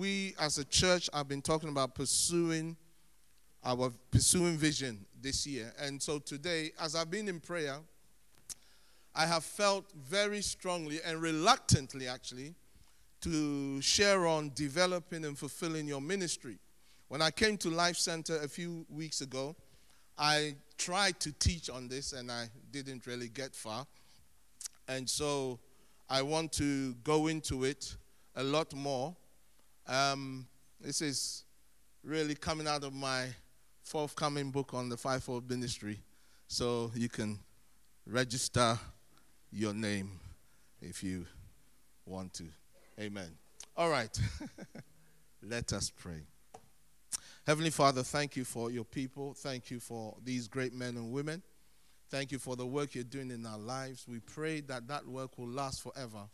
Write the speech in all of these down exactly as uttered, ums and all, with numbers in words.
we as a church have been talking about pursuing our pursuing vision this year. And so today, as I've been in prayer, I have felt very strongly and reluctantly, actually, to share on developing and fulfilling your ministry. When I came to Life Center a few weeks ago, I tried to teach on this, and I didn't really get far. And so I want to go into it a lot more. Um, this is really coming out of my forthcoming book on the fivefold ministry. So you can register your name if you want to. Amen. All right. Let us pray. Heavenly Father, thank you for your people. Thank you for these great men and women. Thank you for the work you're doing in our lives. We pray that that work will last forever.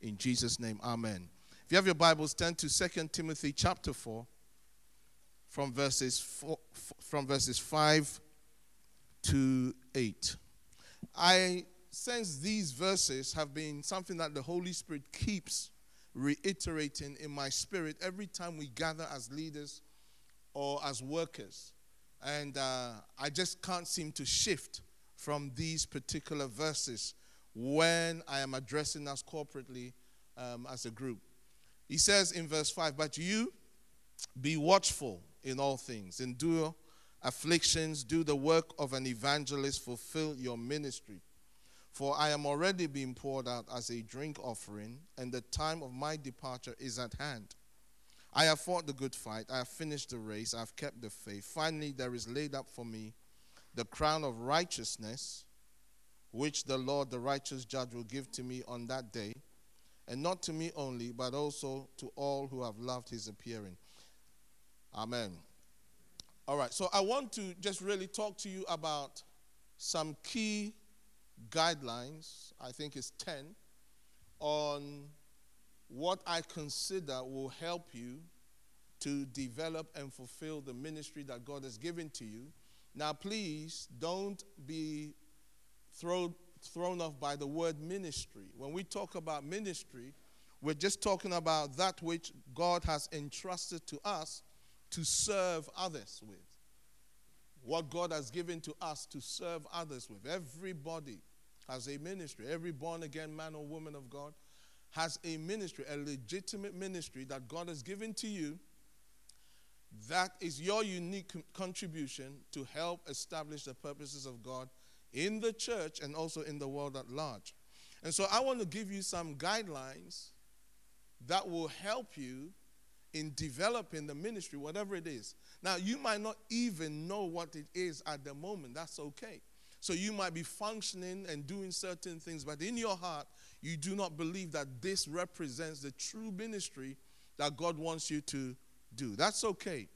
In Jesus' name, amen. If you have your Bibles, turn to Second Timothy chapter four, from verses four, from verses five to eight. I sense these verses have been something that the Holy Spirit keeps reiterating in my spirit every time we gather as leaders or as workers. And uh, I just can't seem to shift from these particular verses when I am addressing us corporately um, as a group. He says in verse five, "But you be watchful in all things, endure afflictions, do the work of an evangelist, fulfill your ministry. For I am already being poured out as a drink offering, and the time of my departure is at hand. I have fought the good fight, I have finished the race, I have kept the faith. Finally, there is laid up for me the crown of righteousness, which the Lord, the righteous judge, will give to me on that day, and not to me only, but also to all who have loved his appearing." Amen. All right, so I want to just really talk to you about some key guidelines, I think it's ten, on what I consider will help you to develop and fulfill the ministry that God has given to you. Now, please don't be thrown thrown off by the word ministry. When we talk about ministry, we're just talking about that which God has entrusted to us to serve others with. What God has given to us to serve others with. Everybody has a ministry. Every born-again man or woman of God has a ministry, a legitimate ministry that God has given to you. That is your unique contribution to help establish the purposes of God in the church and also in the world at large. And so I want to give you some guidelines that will help you in developing the ministry, whatever it is. Now, you might not even know what it is at the moment. That's okay. So you might be functioning and doing certain things, but in your heart, you do not believe that this represents the true ministry that God wants you to do. That's okay.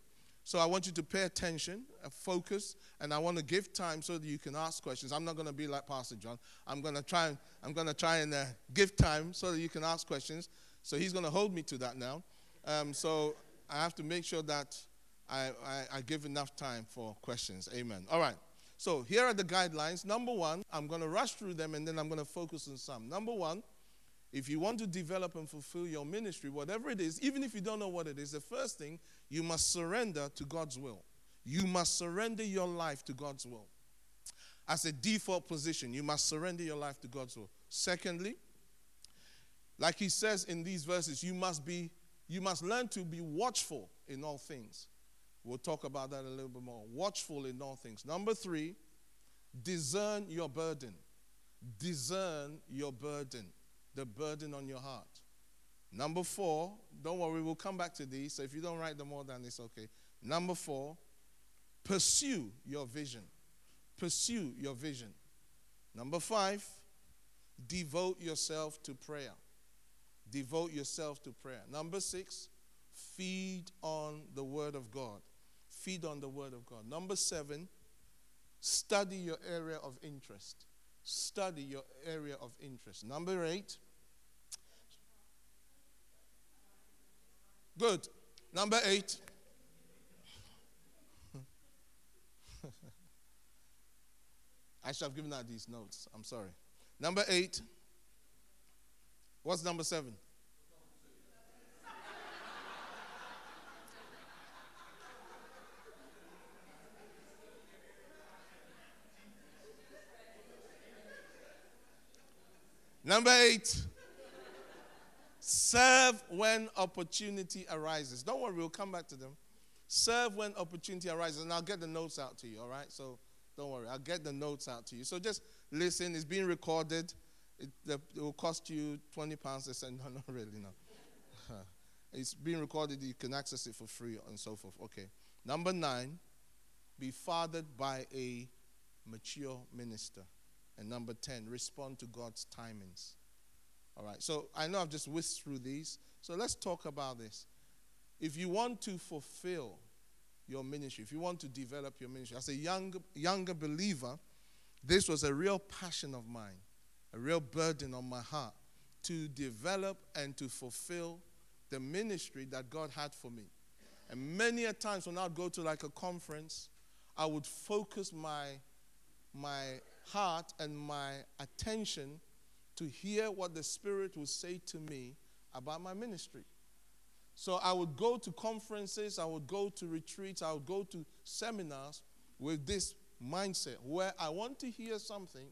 So I want you to pay attention, focus, and I want to give time so that you can ask questions. I'm not going to be like Pastor John. I'm going to try and, I'm going to try and uh, give time so that you can ask questions. So he's going to hold me to that now. Um, so I have to make sure that I, I, I give enough time for questions. Amen. All right. So here are the guidelines. Number one, I'm going to rush through them and then I'm going to focus on some. Number one, if you want to develop and fulfill your ministry, whatever it is, even if you don't know what it is, the first thing, you must surrender to God's will. You must surrender your life to God's will. As a default position, you must surrender your life to God's will. Secondly, like he says in these verses, you must be You must learn to be watchful in all things. We'll talk about that a little bit more. Watchful in all things. Number three, discern your burden. Discern your burden, the burden on your heart. Number four, don't worry, we'll come back to these. So if you don't write them all down, it's okay. Number four, pursue your vision. Pursue your vision. Number five, devote yourself to prayer. Devote yourself to prayer. Number six, feed on the Word of God. Feed on the Word of God. Number seven, study your area of interest. Study your area of interest. Number eight, good. Number eight, I should have given out these notes. I'm sorry. Number eight, what's number seven? Number eight. Serve when opportunity arises. Don't worry, we'll come back to them. Serve when opportunity arises. And I'll get the notes out to you, all right? So don't worry, I'll get the notes out to you. So just listen, it's being recorded. It, it will cost you twenty pounds. They said, no, not really, no. It's being recorded. You can access it for free and so forth. Okay. Number nine, be fathered by a mature minister. And number ten, respond to God's timings. All right. So I know I've just whisked through these. So let's talk about this. If you want to fulfill your ministry, if you want to develop your ministry, as a young, younger believer, this was a real passion of mine, a real burden on my heart to develop and to fulfill the ministry that God had for me. And many a times when I'd go to like a conference, I would focus my, my heart and my attention to hear what the Spirit would say to me about my ministry. So I would go to conferences, I would go to retreats, I would go to seminars with this mindset where I want to hear something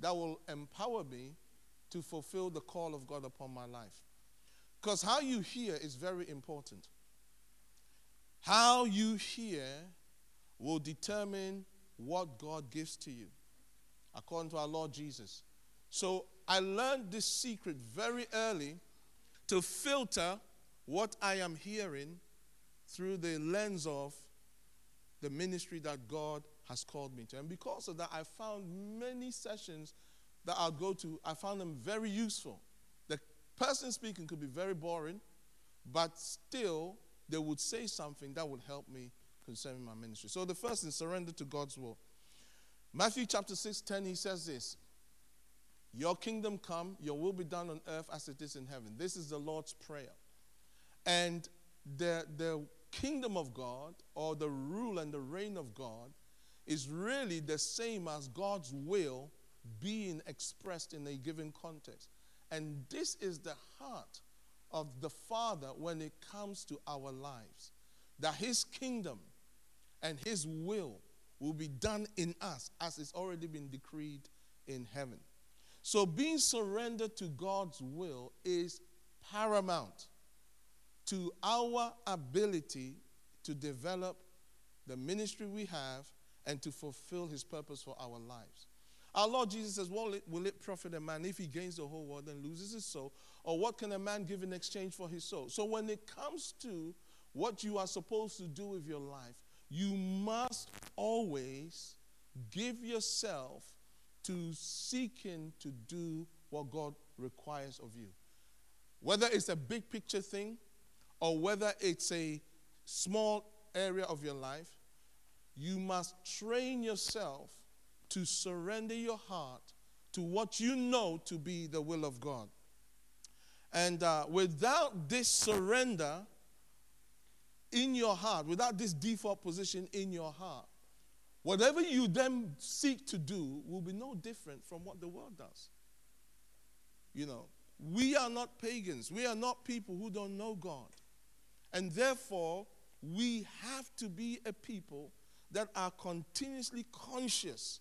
that will empower me to fulfill the call of God upon my life. Because how you hear is very important. How you hear will determine what God gives to you, according to our Lord Jesus. So I learned this secret very early, to filter what I am hearing through the lens of the ministry that God has called me to. And because of that, I found many sessions that I'll go to, I found them very useful. The person speaking could be very boring, but still they would say something that would help me concerning my ministry. So the first is surrender to God's will. Matthew chapter six ten, he says this, your kingdom come, your will be done on earth as it is in heaven. This is the Lord's Prayer. And the, the kingdom of God, or the rule and the reign of God, is really the same as God's will being expressed in a given context. And this is the heart of the Father when it comes to our lives, that his kingdom and his will will be done in us as it's already been decreed in heaven. So being surrendered to God's will is paramount to our ability to develop the ministry we have and to fulfill his purpose for our lives. Our Lord Jesus says, well, will it profit a man if he gains the whole world and loses his soul? Or what can a man give in exchange for his soul? So when it comes to what you are supposed to do with your life, you must always give yourself to seeking to do what God requires of you. Whether it's a big picture thing or whether it's a small area of your life, you must train yourself to surrender your heart to what you know to be the will of God. And uh, without this surrender in your heart, without this default position in your heart, whatever you then seek to do will be no different from what the world does. You know, we are not pagans. We are not people who don't know God. And therefore, we have to be a people that are continuously conscious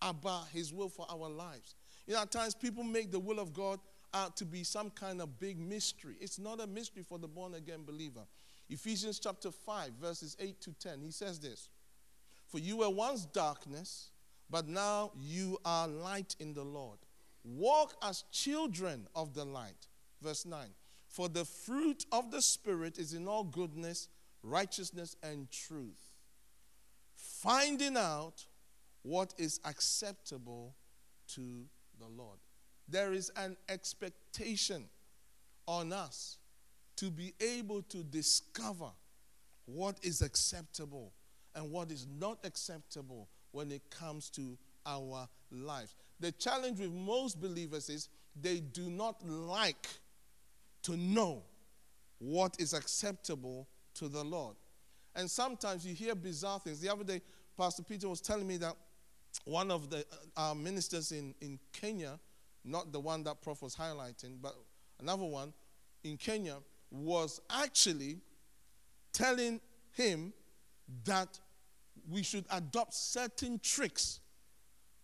about his will for our lives. You know, at times people make the will of God out to be some kind of big mystery. It's not a mystery for the born-again believer. Ephesians chapter five, verses eight to ten, he says this, for you were once darkness, but now you are light in the Lord. Walk as children of the light. Verse nine, for the fruit of the Spirit is in all goodness, righteousness, and truth, finding out what is acceptable to the Lord. There is an expectation on us to be able to discover what is acceptable and what is not acceptable when it comes to our lives. The challenge with most believers is they do not like to know what is acceptable to the Lord. And sometimes you hear bizarre things. The other day, Pastor Peter was telling me that one of the uh, ministers in, in Kenya, not the one that Prof was highlighting, but another one in Kenya, was actually telling him that we should adopt certain tricks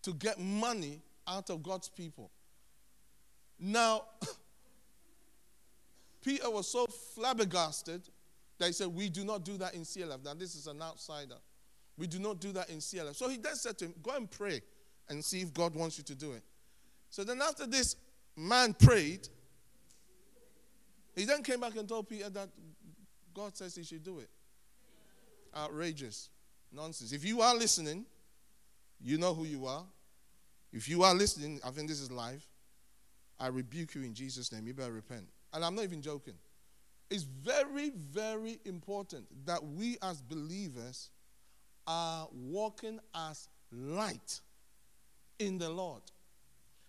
to get money out of God's people. Now, Peter was so flabbergasted that he said, we do not do that in C L F. Now, this is an outsider. We do not do that in C L F. So he then said to him, go and pray and see if God wants you to do it. So then after this man prayed, he then came back and told Peter that God says he should do it. Outrageous. Nonsense. If you are listening, you know who you are. If you are listening, I think this is live. I rebuke you in Jesus' name. You better repent. And I'm not even joking. It's very, very important that we as believers are walking as light in the Lord.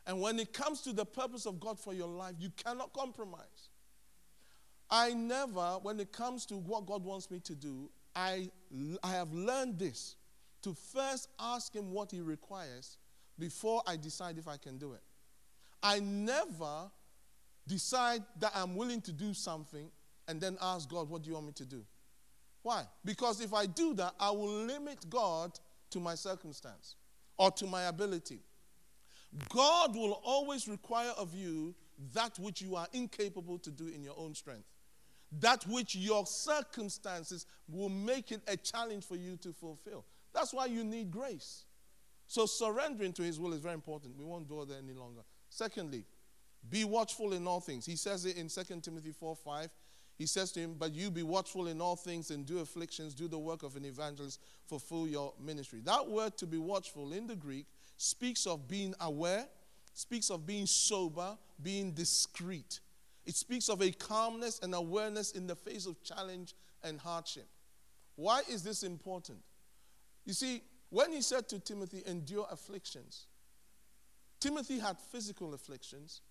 And when it comes to the purpose of God for your life, you cannot compromise. I never, when it comes to what God wants me to do, I, I have learned this, to first ask him what he requires before I decide if I can do it. I never decide that I'm willing to do something and then ask God, what do you want me to do? Why? Because if I do that, I will limit God to my circumstance or to my ability. God will always require of you that which you are incapable to do in your own strength, that which your circumstances will make it a challenge for you to fulfill. That's why you need grace. So surrendering to his will is very important. We won't dwell there any longer. Secondly, be watchful in all things. He says it in Second Timothy four five. He says to him, but you be watchful in all things and do afflictions, do the work of an evangelist, fulfill your ministry. That word to be watchful in the Greek speaks of being aware, speaks of being sober, being discreet. It speaks of a calmness and awareness in the face of challenge and hardship. Why is this important? You see, when he said to Timothy, endure afflictions, Timothy had physical afflictions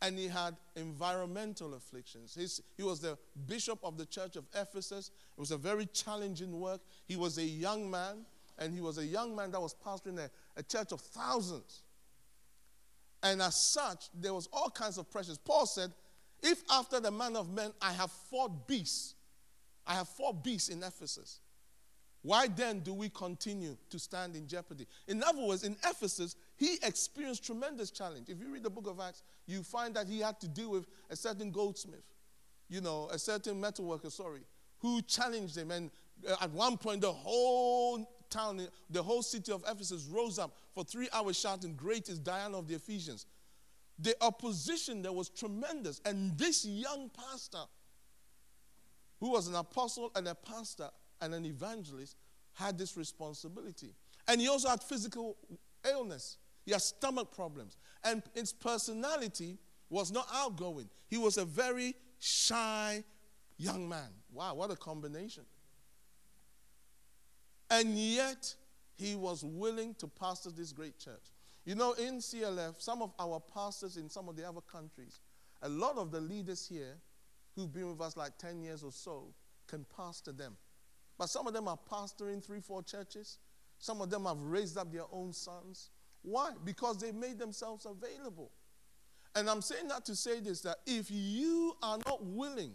and he had environmental afflictions. His, he was the bishop of the church of Ephesus. It was a very challenging work. He was a young man, and he was a young man that was pastoring a, a church of thousands. And as such, there was all kinds of pressures. Paul said, if after the man of men I have fought beasts, I have fought beasts in Ephesus, why then do we continue to stand in jeopardy? In other words, in Ephesus, he experienced tremendous challenge. If you read the book of Acts, you find that he had to deal with a certain goldsmith, you know, a certain metal worker, sorry, who challenged him. And at one point, the whole town, the whole city of Ephesus rose up for three hours shouting, great is Diana of the Ephesians. The opposition there was tremendous. And this young pastor, who was an apostle and a pastor, and an evangelist, had this responsibility. And he also had physical illness. He had stomach problems. And his personality was not outgoing. He was a very shy young man. Wow, what a combination. And yet, he was willing to pastor this great church. You know, in C L F, some of our pastors in some of the other countries, a lot of the leaders here who've been with us like ten years or so can pastor them. But some of them are pastoring three, four churches. Some of them have raised up their own sons. Why? Because they made themselves available. And I'm saying that to say this, that if you are not willing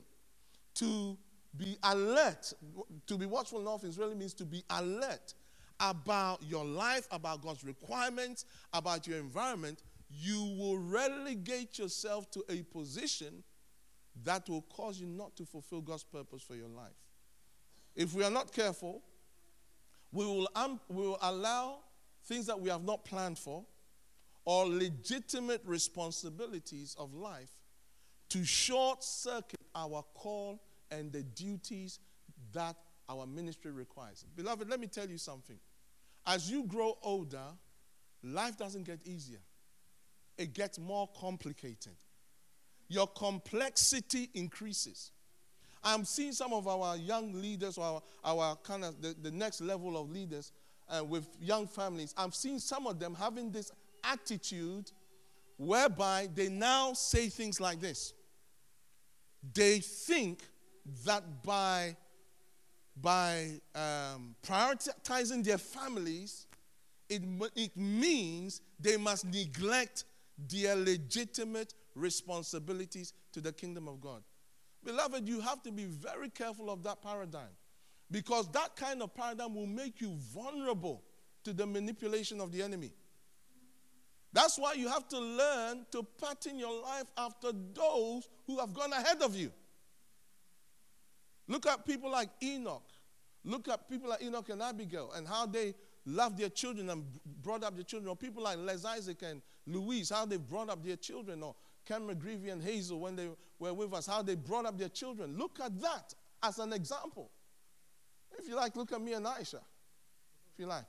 to be alert, to be watchful in all things really means to be alert about your life, about God's requirements, about your environment, you will relegate yourself to a position that will cause you not to fulfill God's purpose for your life. If we are not careful, we will, um, we will allow things that we have not planned for or legitimate responsibilities of life to short-circuit our call and the duties that our ministry requires. Beloved, let me tell you something. As you grow older, life doesn't get easier. It gets more complicated. Your complexity increases. I'm seeing some of our young leaders, or our, our kind of the, the next level of leaders uh, with young families. I'm seeing some of them having this attitude whereby they now say things like this. They think that by, by um, prioritizing their families, it, it means they must neglect their legitimate responsibilities to the kingdom of God. Beloved, you have to be very careful of that paradigm, because that kind of paradigm will make you vulnerable to the manipulation of the enemy. That's why you have to learn to pattern your life after those who have gone ahead of you. Look at people like Enoch. Look at people like Enoch and Abigail and how they loved their children and brought up their children. Or people like Les Isaac and Louise, how they brought up their children. Or Cameron Grievy and Hazel when they were with us, how they brought up their children. Look at that as an example. If you like, look at me and Aisha, if you like.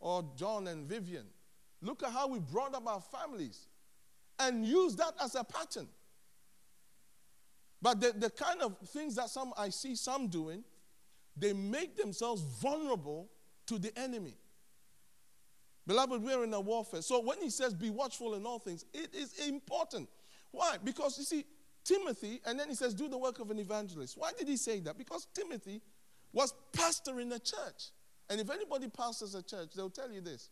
Or John and Vivian. Look at how we brought up our families and use that as a pattern. But the, the kind of things that some I see some doing, they make themselves vulnerable to the enemy. Beloved, we're in a warfare. So when he says be watchful in all things, it is important. Why? Because you see, Timothy, and then he says do the work of an evangelist. Why did he say that? Because Timothy was pastoring a church. And if anybody pastors a church, they'll tell you this.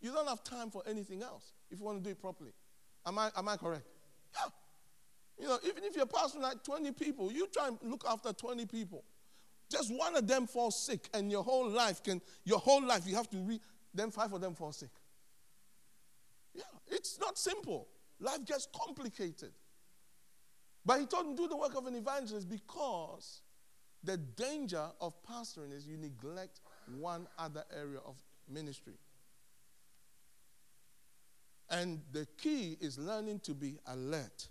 You don't have time for anything else if you want to do it properly. Am I, am I correct? Yeah. You know, even if you're pastoring like twenty people, you try and look after twenty people. Just one of them falls sick and your whole life can, your whole life you have to read, then five of them fall sick. Yeah, it's not simple. Life gets complicated. But he told him do the work of an evangelist because the danger of pastoring is you neglect one other area of ministry. And the key is learning to be alert.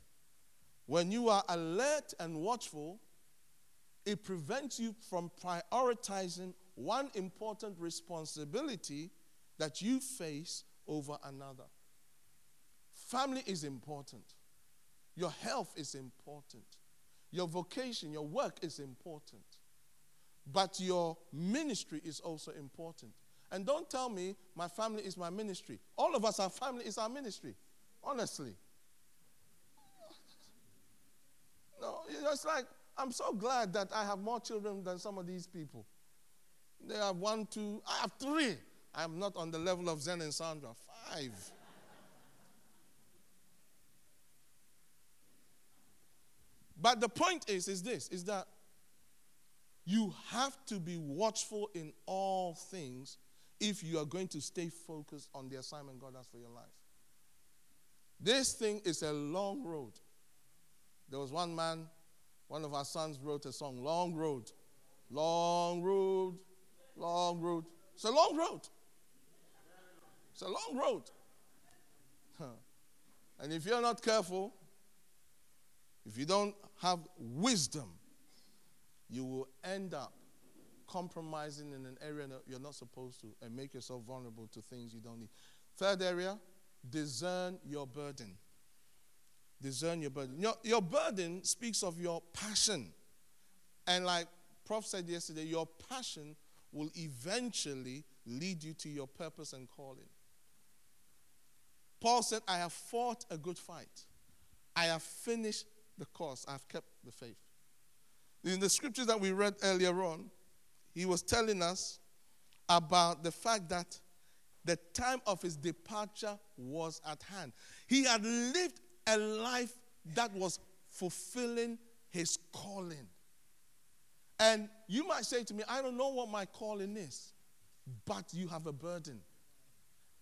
When you are alert and watchful, it prevents you from prioritizing one important responsibility that you face over another. Family is important. Your health is important. Your vocation, your work is important. But your ministry is also important. And don't tell me my family is my ministry. All of us, our family is our ministry. Honestly. No, it's like, I'm so glad that I have more children than some of these people. They have one, two, I have three. I'm not on the level of Zen and Sandra. Five. But the point is, is this, is that you have to be watchful in all things if you are going to stay focused on the assignment God has for your life. This thing is a long road. There was one man, one of our sons wrote a song, Long Road, Long Road, Long Road. It's a long road. It's a long road. Huh. And if you're not careful, if you don't have wisdom, you will end up compromising in an area that you're not supposed to and make yourself vulnerable to things you don't need. Third area, discern your burden. Discern your burden. Your, your burden speaks of your passion. And like Prof said yesterday, your passion will eventually lead you to your purpose and calling. Paul said, I have fought a good fight. I have finished the course. I have kept the faith. In the scriptures that we read earlier on, he was telling us about the fact that the time of his departure was at hand. He had lived a life that was fulfilling his calling. And you might say to me, I don't know what my calling is, but you have a burden.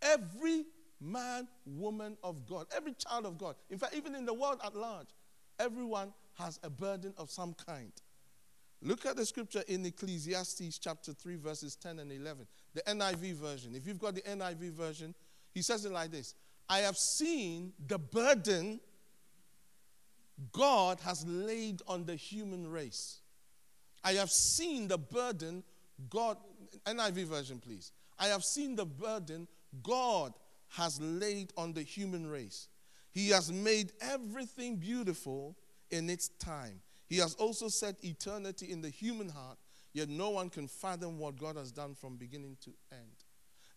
Every man, woman of God, every child of God, in fact, even in the world at large, everyone has a burden of some kind. Look at the scripture in Ecclesiastes chapter three, verses ten and eleven, the N I V version. If you've got the N I V version, he says it like this, I have seen the burden God has laid on the human race. I have seen the burden God, N I V version please. I have seen the burden God has laid on the human race. He has made everything beautiful in its time. He has also set eternity in the human heart, yet no one can fathom what God has done from beginning to end.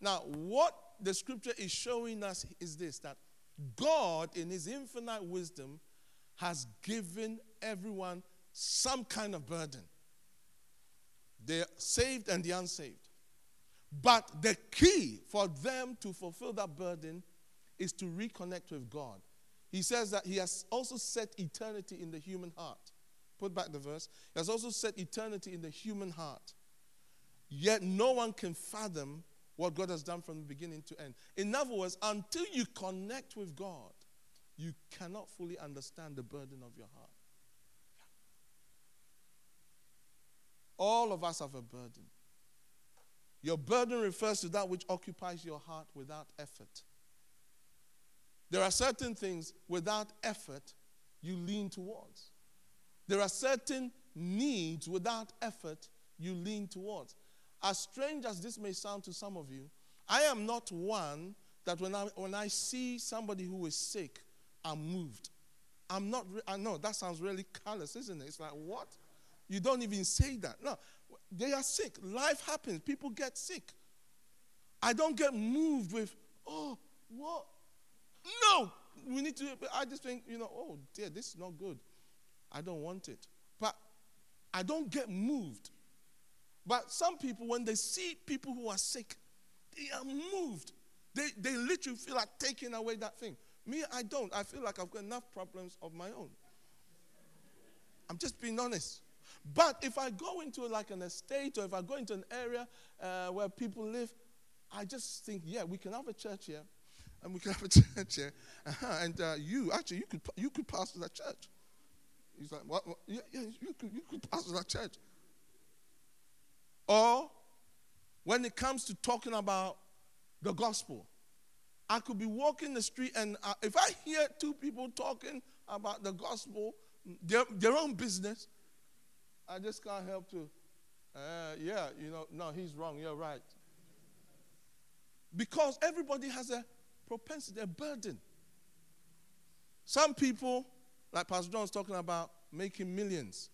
Now, what the scripture is showing us is this, that God, in his infinite wisdom, has given everyone some kind of burden. The saved and the unsaved. But the key for them to fulfill that burden is to reconnect with God. He says that he has also set eternity in the human heart. Put back the verse. He has also set eternity in the human heart. Yet no one can fathom what God has done from the beginning to end. In other words, until you connect with God, you cannot fully understand the burden of your heart. Yeah. All of us have a burden. Your burden refers to that which occupies your heart without effort. There are certain things without effort you lean towards. There are certain needs without effort you lean towards. As strange as this may sound to some of you, I am not one that when I when I see somebody who is sick, I'm moved. I'm not, re- I know that sounds really callous, isn't it? It's like, what? You don't even say that. No, they are sick. Life happens. People get sick. I don't get moved with, oh, what? No, we need to, I just think, you know, oh dear, this is not good. I don't want it. But I don't get moved. But some people, when they see people who are sick, they are moved. They they literally feel like taking away that thing. Me, I don't. I feel like I've got enough problems of my own. I'm just being honest. But if I go into like an estate or if I go into an area uh, where people live, I just think, yeah, we can have a church here, and we can have a church here, uh-huh. and uh, you actually you could you could pastor that church. He's like, what? what? Yeah, yeah, you could you could pastor that church. Or when it comes to talking about the gospel, I could be walking the street and uh, if I hear two people talking about the gospel, their, their own business, I just can't help to, uh, yeah, you know, no, he's wrong, you're right. Because everybody has a propensity, a burden. Some people, like Pastor John's talking about making millions,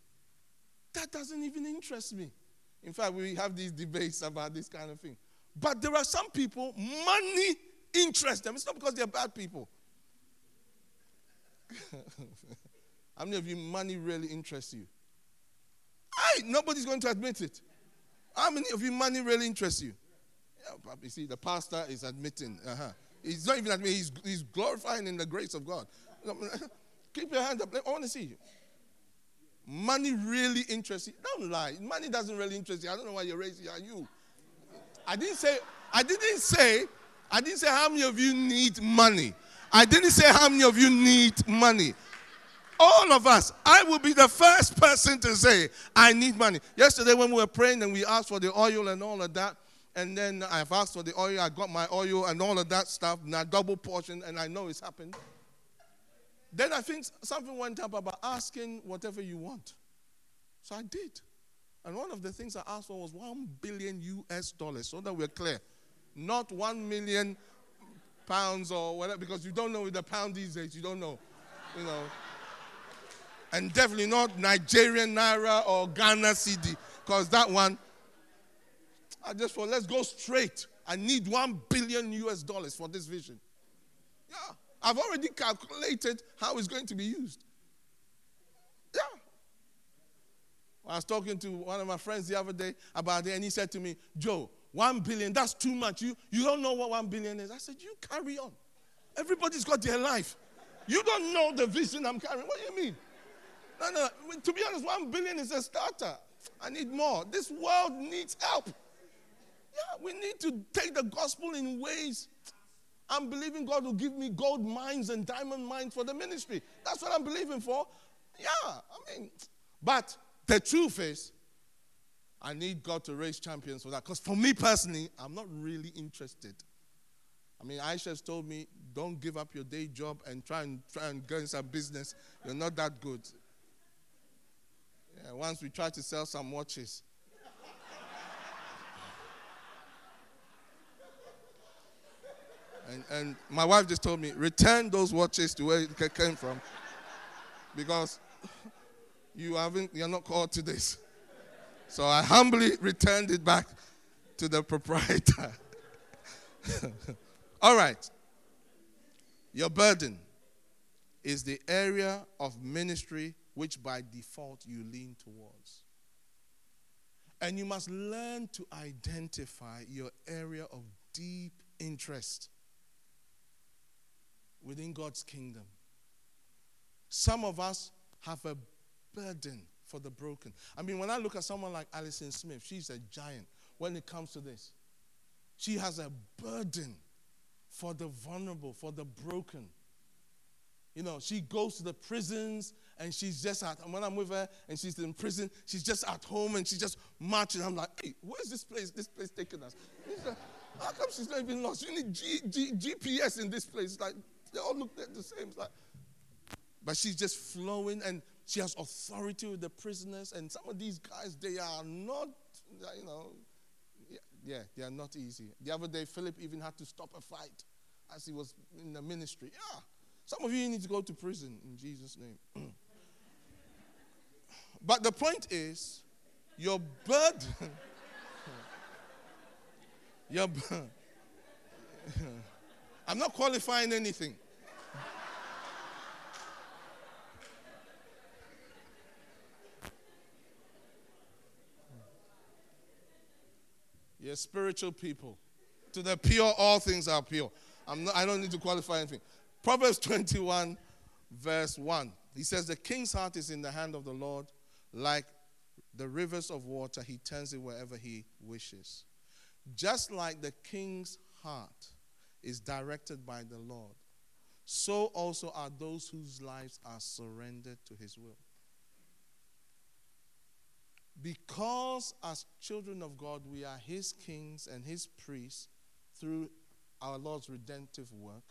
that doesn't even interest me. In fact, we have these debates about this kind of thing. But there are some people, money interests them. It's not because they're bad people. How many of you, money really interests you? Aye, nobody's going to admit it. How many of you, money really interests you? Yeah, you see, the pastor is admitting. Uh-huh. He's not even admitting. He's, he's glorifying in the grace of God. Keep your hand up. I want to see you. Money really interests you. Don't lie. Money doesn't really interest you. I don't know why you're raising. Are you? I didn't say. I didn't say. I didn't say how many of you need money. I didn't say how many of you need money. All of us. I will be the first person to say I need money. Yesterday when we were praying and we asked for the oil and all of that, and then I've asked for the oil. I got my oil and all of that stuff. Now double portion, and I know it's happened. Then I think something went up about asking whatever you want. So I did. And one of the things I asked for was one billion U S dollars, so that we're clear. Not one million pounds or whatever, because you don't know with the pound these days, you don't know, you know. And definitely not Nigerian Naira or Ghana C D, because that one, I just thought, let's go straight. I need one billion U S dollars for this vision. Yeah. I've already calculated how it's going to be used. Yeah. I was talking to one of my friends the other day about it, and he said to me, Joe, one billion, that's too much. You, you don't know what one billion is. I said, you carry on. Everybody's got their life. You don't know the vision I'm carrying. What do you mean? No, no, to be honest, one billion is a starter. I need more. This world needs help. Yeah, we need to take the gospel in ways. I'm believing God will give me gold mines and diamond mines for the ministry. That's what I'm believing for. Yeah, I mean, but the truth is, I need God to raise champions for that. Because for me personally, I'm not really interested. I mean, Aisha's told me, don't give up your day job and try and try and go in some business. You're not that good. Yeah, once we tried to sell some watches. And, and my wife just told me, return those watches to where it came from, because you haven't, you're not called to this. So I humbly returned it back to the proprietor. All right. Your burden is the area of ministry which by default you lean towards. And you must learn to identify your area of deep interest within God's kingdom. Some of us have a burden for the broken. I mean, when I look at someone like Alison Smith, she's a giant when it comes to this. She has a burden for the vulnerable, for the broken. You know, she goes to the prisons and she's just at, and when I'm with her and she's in prison, she's just at home and she's just marching. I'm like, hey, where's this place? This place taking us. Like, how come she's not even lost? You need G- G- G P S in this place. Like, they all look the same. It's like, but she's just flowing and she has authority with the prisoners. And some of these guys, they are not, you know, yeah, yeah, they are not easy. The other day, Philip even had to stop a fight as he was in the ministry. Yeah. Some of you need to go to prison in Jesus' name. But the point is, your burden, your burden, I'm not qualifying anything. You're spiritual people. To the pure, all things are pure. I'm not, I don't need to qualify anything. Proverbs twenty-one, verse one. He says, the king's heart is in the hand of the Lord. Like the rivers of water, he turns it wherever he wishes. Just like the king's heart is directed by the Lord, so also are those whose lives are surrendered to his will. Because as children of God, we are his kings and his priests through our Lord's redemptive work,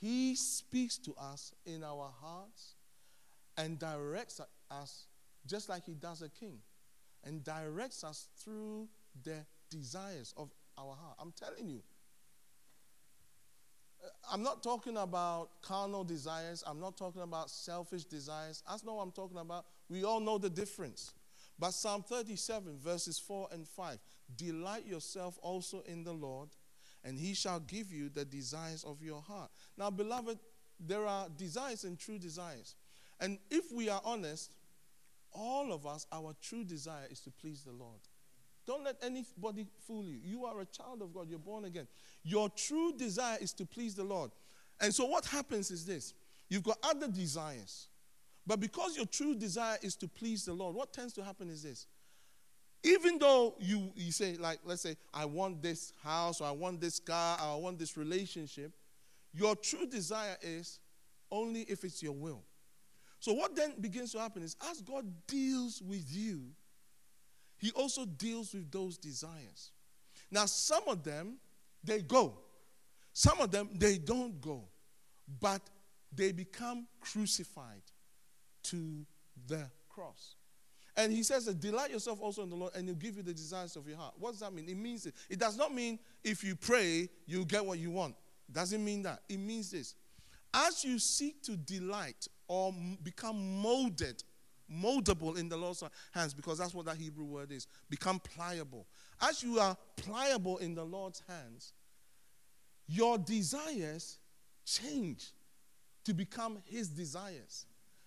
he speaks to us in our hearts and directs us just like he does a king, and directs us through the desires of our heart. I'm telling you. I'm not talking about carnal desires. I'm not talking about selfish desires. That's not what I'm talking about. We all know the difference. But Psalm thirty-seven, verses four and five, delight yourself also in the Lord, and he shall give you the desires of your heart. Now, beloved, there are desires and true desires. And if we are honest, all of us, our true desire is to please the Lord. Don't let anybody fool you. You are a child of God. You're born again. Your true desire is to please the Lord. And so what happens is this. You've got other desires. But because your true desire is to please the Lord, what tends to happen is this. Even though you, you say, like, let's say, I want this house, or I want this car, or I want this relationship, your true desire is only if it's your will. So what then begins to happen is, as God deals with you, he also deals with those desires. Now, some of them, they go. Some of them, they don't go. But they become crucified to the cross. And he says, delight yourself also in the Lord, and he'll give you the desires of your heart. What does that mean? It means it. It does not mean if you pray, you'll get what you want. It doesn't mean that. It means this. As you seek to delight or become molded, moldable in the Lord's hands, because that's what that Hebrew word is, become pliable. As you are pliable in the Lord's hands, your desires change to become his desires.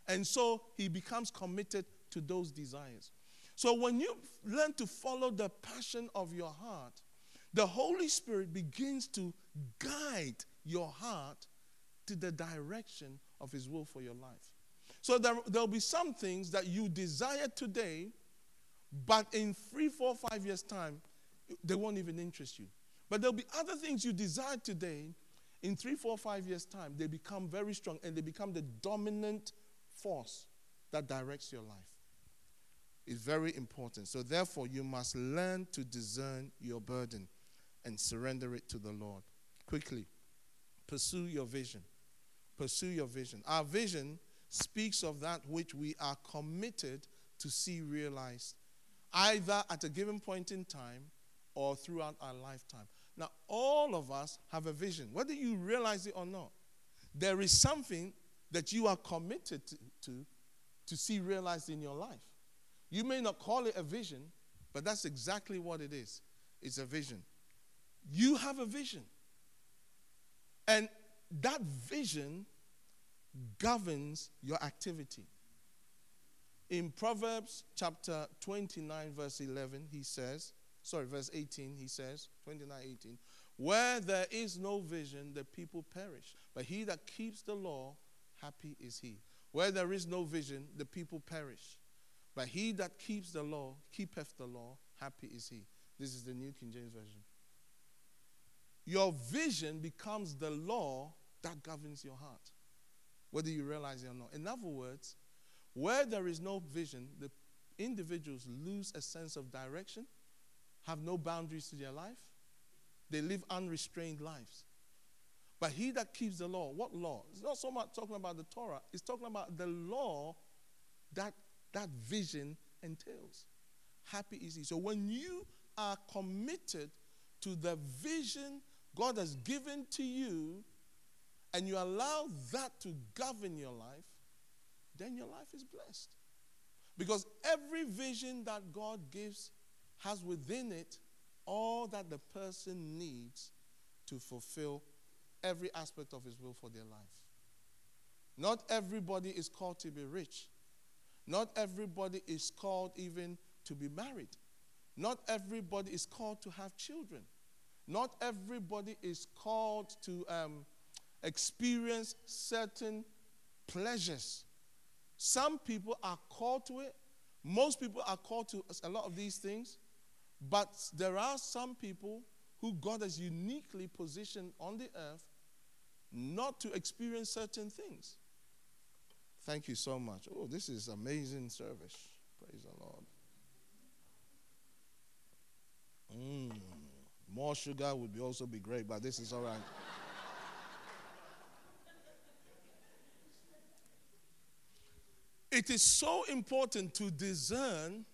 And so he becomes committed to those desires. So when you learn to follow the passion of your heart, the Holy Spirit begins to guide your heart to the direction of his will for your life. So there will be some things that you desire today, but in three, four, five years' time, they won't even interest you. But there will be other things you desire today, in three, four, five years' time, they become very strong and they become the dominant force that directs your life. Is very important. So therefore, you must learn to discern your burden and surrender it to the Lord. Quickly, pursue your vision. Pursue your vision. Our vision speaks of that which we are committed to see realized, either at a given point in time or throughout our lifetime. Now, all of us have a vision, whether you realize it or not. There is something that you are committed to, to, to see realized in your life. You may not call it a vision, but that's exactly what it is. It's a vision. You have a vision. And that vision governs your activity. In Proverbs chapter twenty-nine, verse eleven, he says, sorry, verse eighteen, he says, twenty-nine, eighteen, where there is no vision, the people perish. But he that keeps the law, happy is he. Where there is no vision, the people perish. But he that keeps the law, keepeth the law, happy is he. This is the New King James Version. Your vision becomes the law that governs your heart, whether you realize it or not. In other words, where there is no vision, the individuals lose a sense of direction, have no boundaries to their life. They live unrestrained lives. But he that keeps the law, what law? It's not so much talking about the Torah. It's talking about the law that that vision entails. Happy is he. So when you are committed to the vision God has given to you, and you allow that to govern your life, then your life is blessed. Because every vision that God gives has within it all that the person needs to fulfill every aspect of his will for their life. Not everybody is called to be rich. Not everybody is called even to be married. Not everybody is called to have children. Not everybody is called to um, experience certain pleasures. Some people are called to it. Most people are called to a lot of these things. But there are some people who God has uniquely positioned on the earth not to experience certain things. Thank you so much. Oh, this is amazing service. Praise the Lord. Mm, more sugar would be also be great, but this is all right. It is so important to discern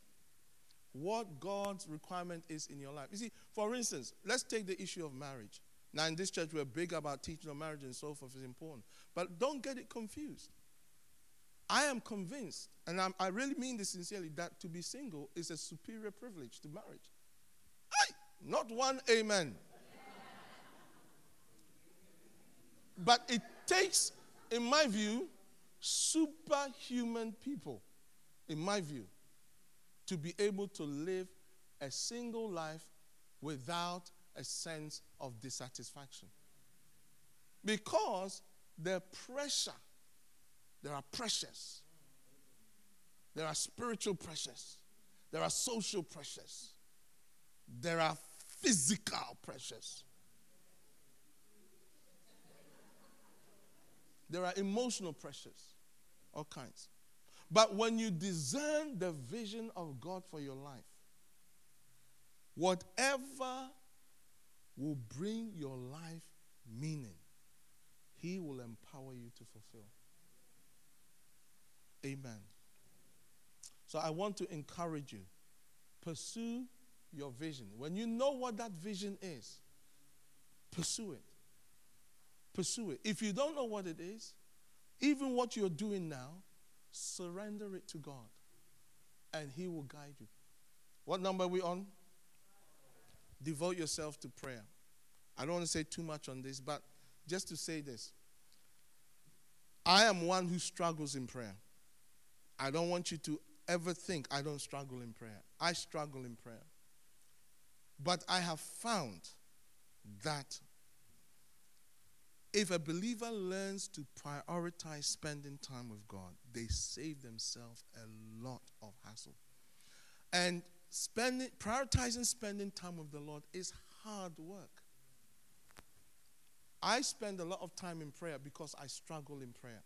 what God's requirement is in your life. You see, for instance, let's take the issue of marriage. Now, in this church, we're big about teaching on marriage and so forth. It's important. But don't get it confused. I am convinced, and I'm, I really mean this sincerely, that to be single is a superior privilege to marriage. Aye! Not one amen. But it takes, in my view, superhuman people, in my view, to be able to live a single life without a sense of dissatisfaction. Because the pressure, there are pressures. There are spiritual pressures. There are social pressures. There are physical pressures. There are emotional pressures, all kinds. But when you discern the vision of God for your life, whatever will bring your life meaning, He will empower you to fulfill. Amen. So I want to encourage you, pursue your vision. When you know what that vision is, pursue it. Pursue it. If you don't know what it is, even what you're doing now, surrender it to God, and He will guide you. What number are we on? Devote yourself to prayer. I don't want to say too much on this, but just to say this. I am one who struggles in prayer. I don't want you to ever think I don't struggle in prayer. I struggle in prayer. But I have found that if a believer learns to prioritize spending time with God, they save themselves a lot of hassle. And spending, prioritizing spending time with the Lord is hard work. I spend a lot of time in prayer because I struggle in prayer.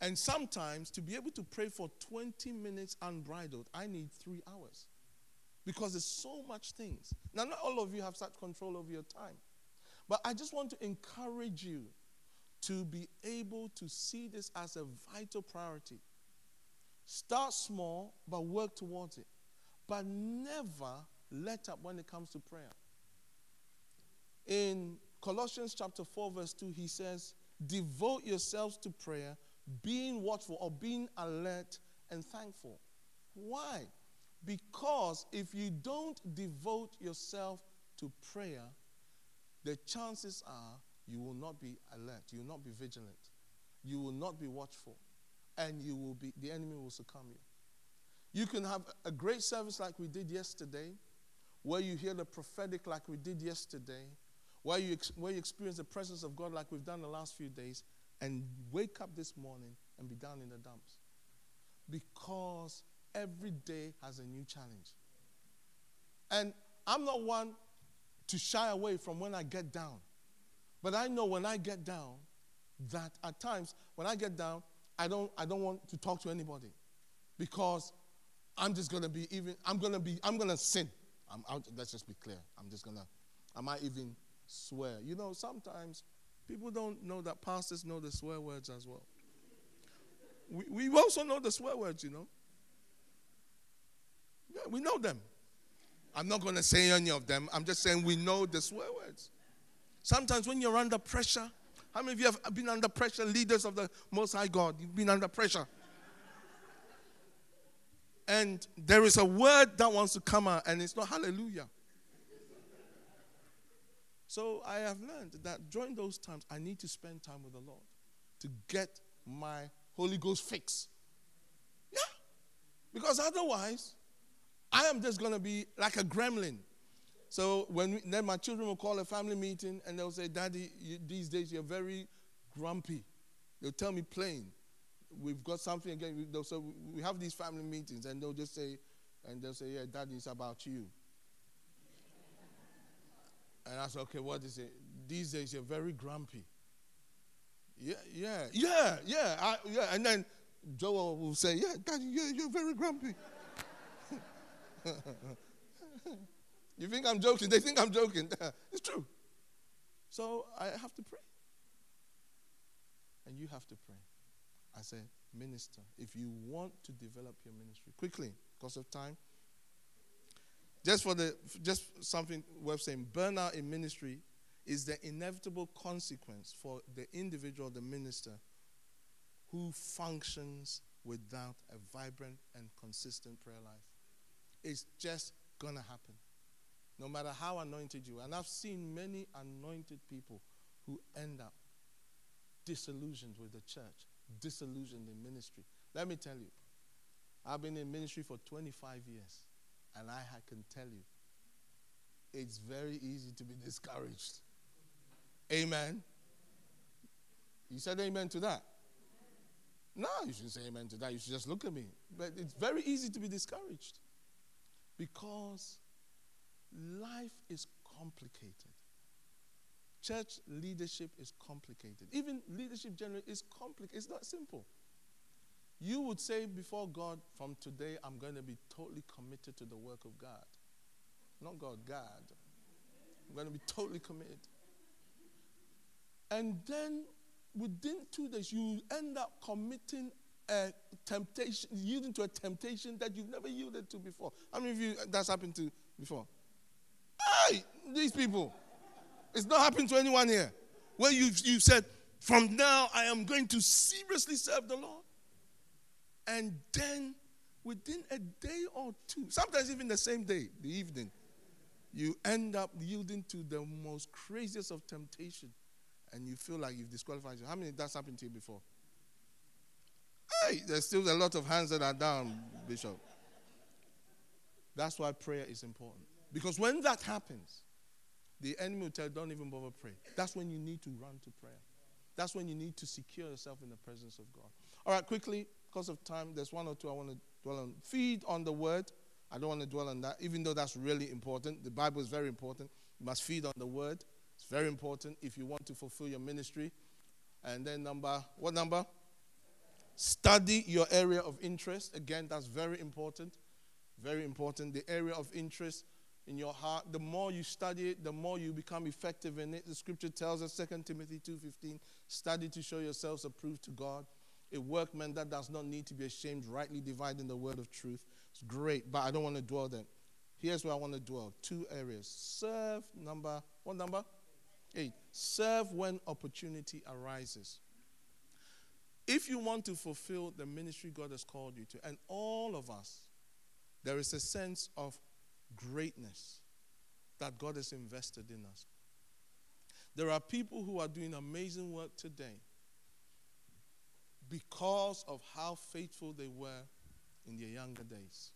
And sometimes to be able to pray for twenty minutes unbridled, I need three hours because there's so much things. Now, not all of you have such control over your time. But I just want to encourage you to be able to see this as a vital priority. Start small, but work towards it. But never let up when it comes to prayer. In Colossians chapter four, verse two, he says, devote yourselves to prayer, being watchful or being alert and thankful. Why? Because if you don't devote yourself to prayer, the chances are you will not be alert, you will not be vigilant, you will not be watchful, and you will be, the enemy will succumb you. You can have a great service like we did yesterday, where you hear the prophetic like we did yesterday, where you, ex- where you experience the presence of God like we've done the last few days, and wake up this morning and be down in the dumps. Because every day has a new challenge. And I'm not one to shy away from when I get down. But I know when I get down, that at times when I get down, I don't I don't want to talk to anybody, because I'm just gonna be even I'm gonna be I'm gonna sin. I'm out. Let's just be clear. I'm just gonna I might even swear. You know, sometimes people don't know that pastors know the swear words as well. We we also know the swear words, you know. Yeah, we know them. I'm not going to say any of them. I'm just saying we know the swear words. Sometimes when you're under pressure, how many of you have been under pressure, leaders of the Most High God? You've been under pressure. And there is a word that wants to come out, and it's not hallelujah. So I have learned that during those times, I need to spend time with the Lord to get my Holy Ghost fix. Yeah. Because otherwise, I am just going to be like a gremlin. So when we, then my children will call a family meeting, and they'll say, Daddy, you, these days you're very grumpy. They'll tell me plain. We've got something again. They'll say, we have these family meetings, and they'll just say, and they'll say, yeah, Daddy, it's about you. And I said, okay, what is it? These days you're very grumpy. Yeah, yeah, yeah, yeah. I, yeah. And then Joel will say, yeah, Daddy, yeah, you're very grumpy. You think I'm joking? They think I'm joking. It's true. So I have to pray. And you have to pray. I say, minister, if you want to develop your ministry, quickly, because of time, just for the, just something worth saying, burnout in ministry is the inevitable consequence for the individual, the minister, who functions without a vibrant and consistent prayer life. It's just going to happen, no matter how anointed you are. And I've seen many anointed people who end up disillusioned with the church, disillusioned in ministry. Let me tell you, I've been in ministry for twenty-five years, and I can tell you, it's very easy to be discouraged. Amen? You said amen to that? No, you shouldn't say amen to that. You should just look at me. But it's very easy to be discouraged. Because life is complicated. Church leadership is complicated. Even leadership generally is complicated. It's not simple. You would say before God, from today, I'm going to be totally committed to the work of God. Not God, God. I'm going to be totally committed. And then within two days, you end up committing a temptation, yielding to a temptation that you've never yielded to before. How many of you that's happened to before? Hey, these people. It's not happened to anyone here. Where you you said, from now I am going to seriously serve the Lord. And then within a day or two, sometimes even the same day, the evening, you end up yielding to the most craziest of temptation, and you feel like you've disqualified yourself. How many of that's happened to you before? Hey, there's still a lot of hands that are down, Bishop. That's why prayer is important. Because when that happens, the enemy will tell you, don't even bother praying. That's when you need to run to prayer. That's when you need to secure yourself in the presence of God. All right, quickly, because of time, there's one or two I want to dwell on. Feed on the word. I don't want to dwell on that, even though that's really important. The Bible is very important. You must feed on the word. It's very important if you want to fulfill your ministry. And then number, what number? Study your area of interest. Again, that's very important. Very important. The area of interest in your heart. The more you study it, the more you become effective in it. The scripture tells us, Second Timothy two fifteen, study to show yourselves approved to God. A workman that does not need to be ashamed, rightly dividing the word of truth. It's great, but I don't want to dwell there. Here's where I want to dwell. Two areas. Serve number, what number? Eight. Serve when opportunity arises. If you want to fulfill the ministry God has called you to, and all of us, there is a sense of greatness that God has invested in us. There are people who are doing amazing work today because of how faithful they were in their younger days.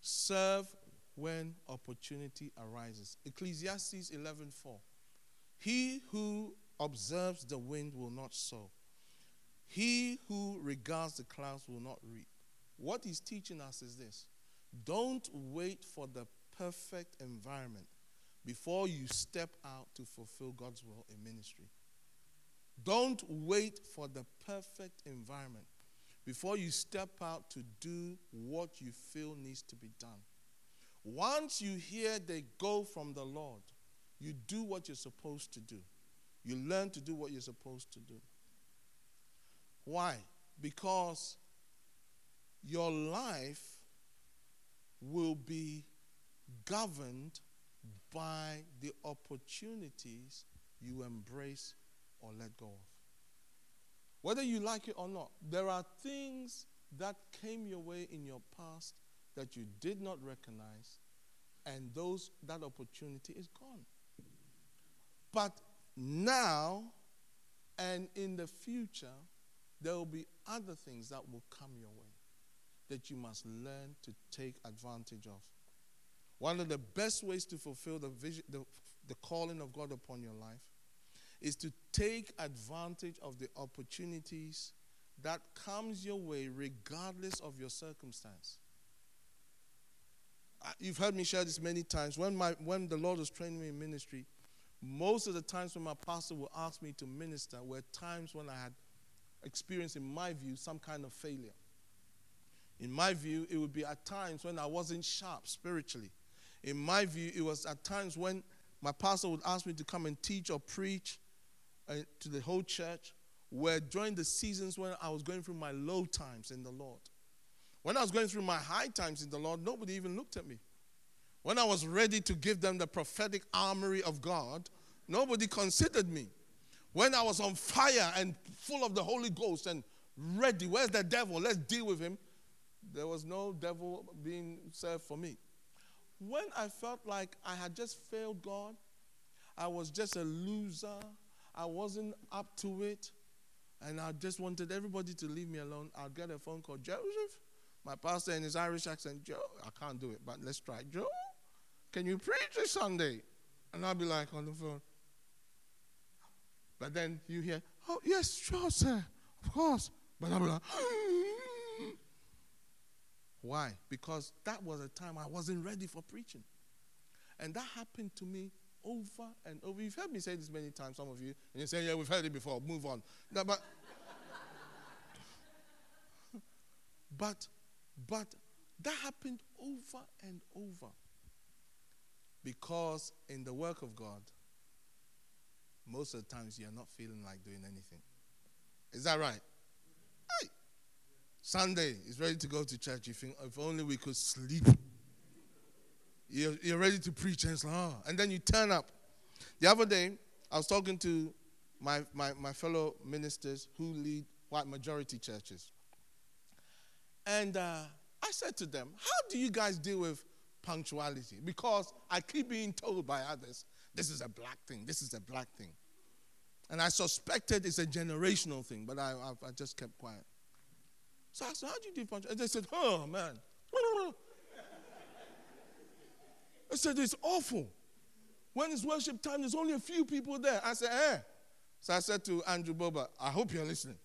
Serve when opportunity arises. Ecclesiastes eleven four. He who observes the wind will not sow. He who regards the clouds will not reap. What he's teaching us is this. Don't wait for the perfect environment before you step out to fulfill God's will in ministry. Don't wait for the perfect environment before you step out to do what you feel needs to be done. Once you hear the go from the Lord, you do what you're supposed to do. You learn to do what you're supposed to do. Why? Because your life will be governed by the opportunities you embrace or let go of. Whether you like it or not, there are things that came your way in your past that you did not recognize, and those that opportunity is gone. But now and in the future, there will be other things that will come your way that you must learn to take advantage of. One of the best ways to fulfill the vision, the, the calling of God upon your life is to take advantage of the opportunities that comes your way regardless of your circumstance. You've heard me share this many times. When my when the Lord was training me in ministry, most of the times when my pastor would ask me to minister were times when I had experienced, in my view, some kind of failure. In my view, it would be at times when I wasn't sharp spiritually. In my view, it was at times when my pastor would ask me to come and teach or preach uh, to the whole church, where during the seasons when I was going through my low times in the Lord. When I was going through my high times in the Lord, nobody even looked at me. When I was ready to give them the prophetic armory of God, nobody considered me. When I was on fire and full of the Holy Ghost and ready, where's the devil? Let's deal with him. There was no devil being served for me. When I felt like I had just failed God, I was just a loser, I wasn't up to it, and I just wanted everybody to leave me alone, I'd get a phone call, Joseph? My pastor in his Irish accent, Joe, I can't do it, but let's try. Joe, can you preach this Sunday? And I'll be like on the phone. But then you hear, oh, yes, sure, sir, of course. But I'll be like, why? Because that was a time I wasn't ready for preaching. And that happened to me over and over. You've heard me say this many times, some of you, and you say, yeah, we've heard it before, move on. No, but, but, But that happened over and over, because in the work of God, most of the times you're not feeling like doing anything. Is that right? Hey. Sunday is ready to go to church. You think, if only we could sleep. You're, you're ready to preach, and it's like, oh. And then you turn up. The other day, I was talking to my, my, my fellow ministers who lead white majority churches. And uh, I said to them, how do you guys deal with punctuality? Because I keep being told by others, this is a black thing, this is a black thing. And I suspected it's a generational thing, but I, I, I just kept quiet. So I said, how do you deal with punctuality? And they said, oh, man. I said, it's awful. When it's worship time, there's only a few people there. I said, eh. So I said to Andrew Boba, I hope you're listening.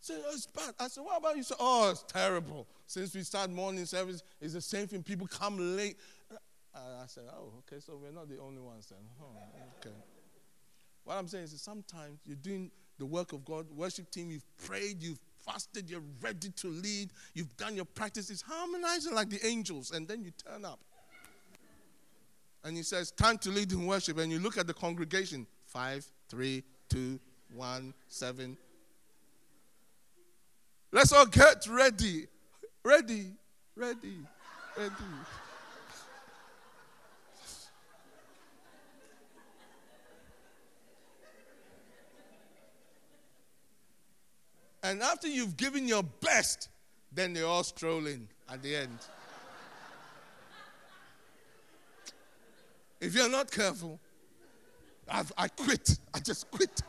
Said, oh, it's bad. I said, what about you? Said, oh, it's terrible. Since we start morning service, it's the same thing. People come late. I said, oh, okay, so we're not the only ones then. Oh, okay. What I'm saying is that sometimes you're doing the work of God, worship team, you've prayed, you've fasted, you're ready to lead, you've done your practices, harmonizing like the angels, and then you turn up. And he says, time to lead in worship, and you look at the congregation, five, three, two, one, seven. Let's all get ready, ready, ready, ready. And after you've given your best, then they all stroll in at the end. If you're not careful, I've, I quit. I just quit.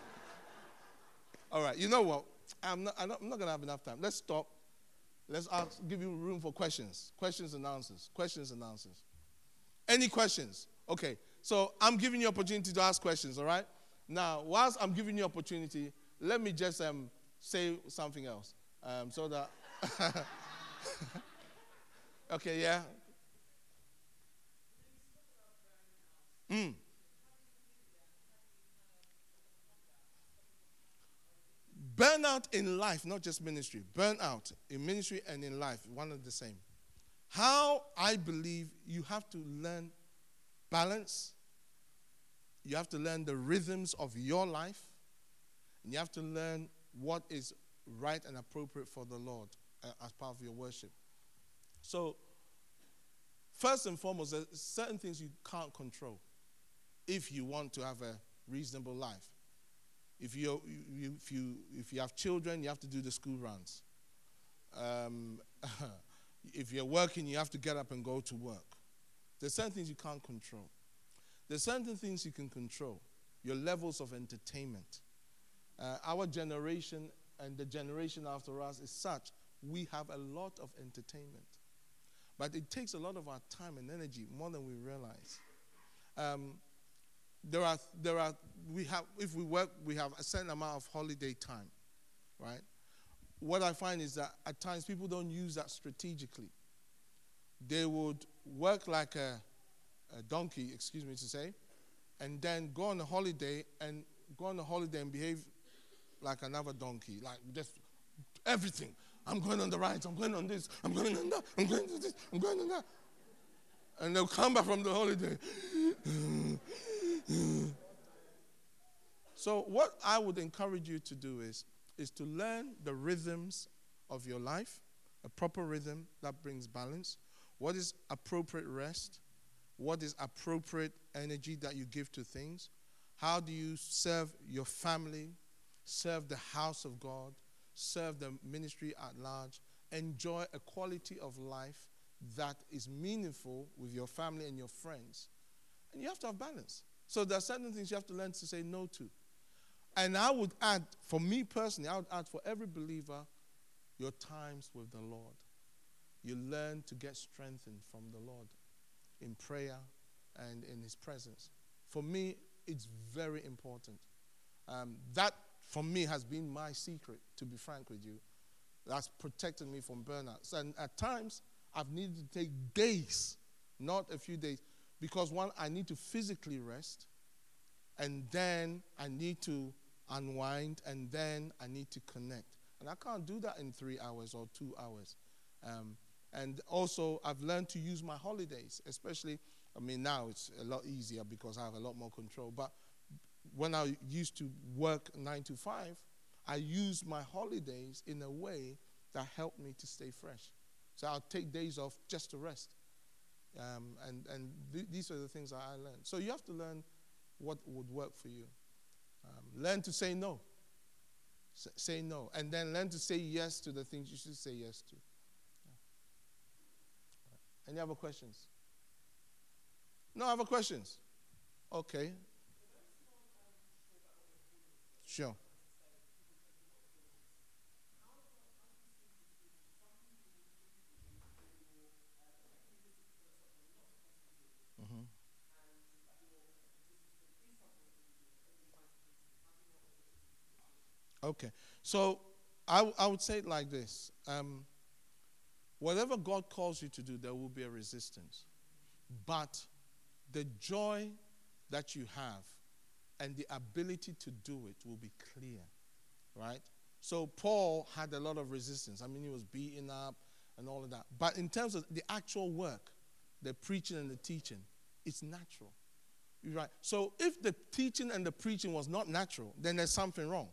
All right, you know what? I'm not, I'm not going to have enough time. Let's stop. Let's ask, give you room for questions. Questions and answers. Questions and answers. Any questions? Okay. So I'm giving you opportunity to ask questions, all right? Now, whilst I'm giving you opportunity, let me just um, say something else. Um, so that... okay, yeah? Mm. Burnout in life, not just ministry. Burnout in ministry and in life, one and the same. How I believe you have to learn balance. You have to learn the rhythms of your life. And you have to learn what is right and appropriate for the Lord uh, as part of your worship. So, first and foremost, there are certain things you can't control if you want to have a reasonable life. If you if you if you have children, you have to do the school runs. Um, if you're working, you have to get up and go to work. There's certain things you can't control. There's certain things you can control. Your levels of entertainment. Uh, our generation and the generation after us is such we have a lot of entertainment, but it takes a lot of our time and energy more than we realize. Um, There are, there are, we have, if we work, we have a certain amount of holiday time, right? What I find is that at times people don't use that strategically. They would work like a, a donkey, excuse me to say, and then go on a holiday and go on a holiday and behave like another donkey, like just everything. I'm going on the rides, I'm going on this, I'm going on that, I'm going on this, I'm going on that. And they'll come back from the holiday. So what I would encourage you to do is, is to learn the rhythms of your life, a proper rhythm that brings balance. What is appropriate rest? What is appropriate energy that you give to things? How do you serve your family, serve the house of God, serve the ministry at large, enjoy a quality of life that is meaningful with your family and your friends? And you have to have balance. So there are certain things you have to learn to say no to. And I would add, for me personally, I would add for every believer, your times with the Lord. You learn to get strengthened from the Lord in prayer and in his presence. For me, it's very important. Um, that, for me, has been my secret, to be frank with you. That's protected me from burnouts. And at times, I've needed to take days, not a few days, because one, I need to physically rest, and then I need to unwind, and then I need to connect. And I can't do that in three hours or two hours. Um, and also, I've learned to use my holidays, especially, I mean, now it's a lot easier because I have a lot more control. But when I used to work nine to five, I used my holidays in a way that helped me to stay fresh. So I'll take days off just to rest. Um, and and th- these are the things that I learned. So you have to learn what would work for you. Um, learn to say no. S- say no. And then learn to say yes to the things you should say yes to. Yeah. Any other questions? No other questions? Okay. Sure. Okay, so I, w- I would say it like this. Um, whatever God calls you to do, there will be a resistance. But the joy that you have and the ability to do it will be clear, right? So Paul had a lot of resistance. I mean, he was beaten up and all of that. But in terms of the actual work, the preaching and the teaching, it's natural. Right? So if the teaching and the preaching was not natural, then there's something wrong.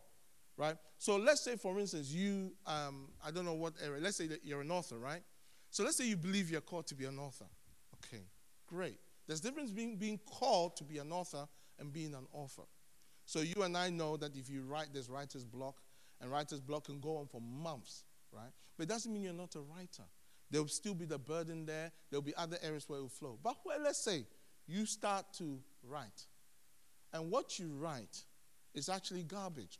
Right? So let's say, for instance, you, um, I don't know what area, let's say that you're an author, right? So let's say you believe you're called to be an author. Okay, great. There's a difference between being called to be an author and being an author. So you and I know that if you write, there's writer's block, and writer's block can go on for months, right? But it doesn't mean you're not a writer. There will still be the burden there. There will be other areas where it will flow. But well, let's say you start to write, and what you write is actually garbage.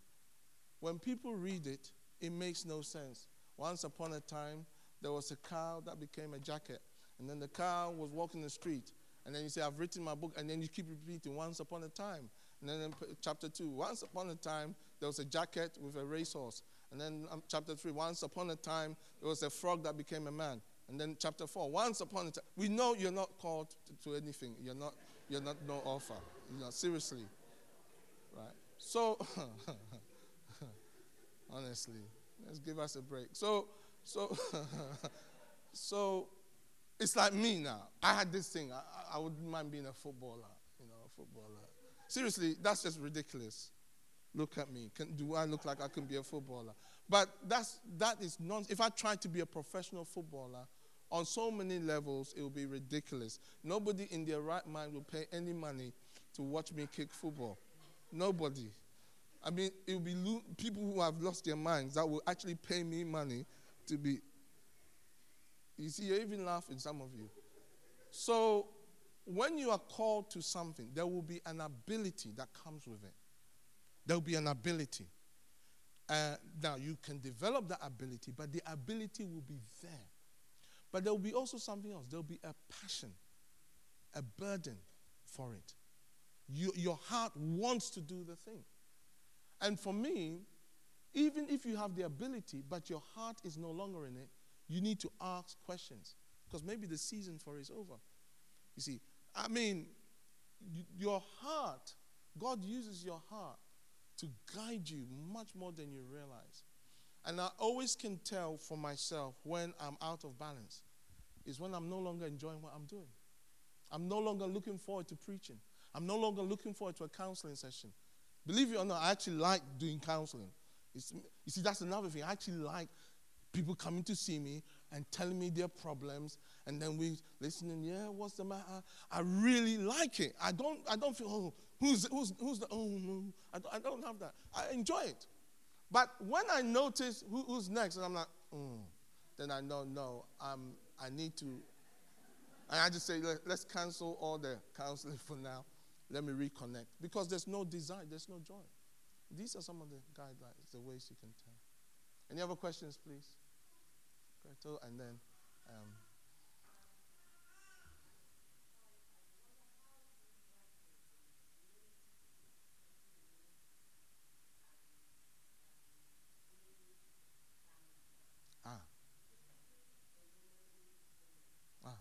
When people read it, it makes no sense. Once upon a time, there was a cow that became a jacket. And then the cow was walking the street. And then you say, I've written my book. And then you keep repeating, once upon a time. And then in chapter two, once upon a time, there was a jacket with a racehorse. And then um, chapter three, once upon a time, there was a frog that became a man. And then chapter four, once upon a time. We know you're not called to, to anything. You're not, You're not no offer. You know, seriously. Right? So, honestly, let's give us a break. So, so, so, it's like me now. I had this thing. I, I wouldn't mind being a footballer. You know, a footballer. Seriously, that's just ridiculous. Look at me. Can, do I look like I can be a footballer? But that's that is nonsense. If I tried to be a professional footballer, on so many levels, it would be ridiculous. Nobody in their right mind will pay any money to watch me kick football. Nobody. I mean, it would be lo- people who have lost their minds that will actually pay me money to be. You see, you're even laughing, some of you. So when you are called to something, there will be an ability that comes with it. There will be an ability. Uh, now, you can develop that ability, but the ability will be there. But there will be also something else. There will be a passion, a burden for it. You, your heart wants to do the thing. And for me, even if you have the ability, but your heart is no longer in it, you need to ask questions, because maybe the season for it is over. You see, I mean, y- your heart, God uses your heart to guide you much more than you realize. And I always can tell for myself when I'm out of balance is when I'm no longer enjoying what I'm doing. I'm no longer looking forward to preaching. I'm no longer looking forward to a counseling session. Believe it or not, I actually like doing counseling. It's, you see, that's another thing. I actually like people coming to see me and telling me their problems, and then we listening. Yeah, what's the matter? I really like it. I don't. I don't feel. Oh, who's who's who's the? Oh no, I don't, I don't have that. I enjoy it. But when I notice who, who's next, and I'm like, mm, then I know no. I'm. I need to. And I just say, Let, let's cancel all the counseling for now. Let me reconnect, because there's no desire. There's no joy. These are some of the guidelines, the ways you can tell. Any other questions, please? And then, um, ah, ah,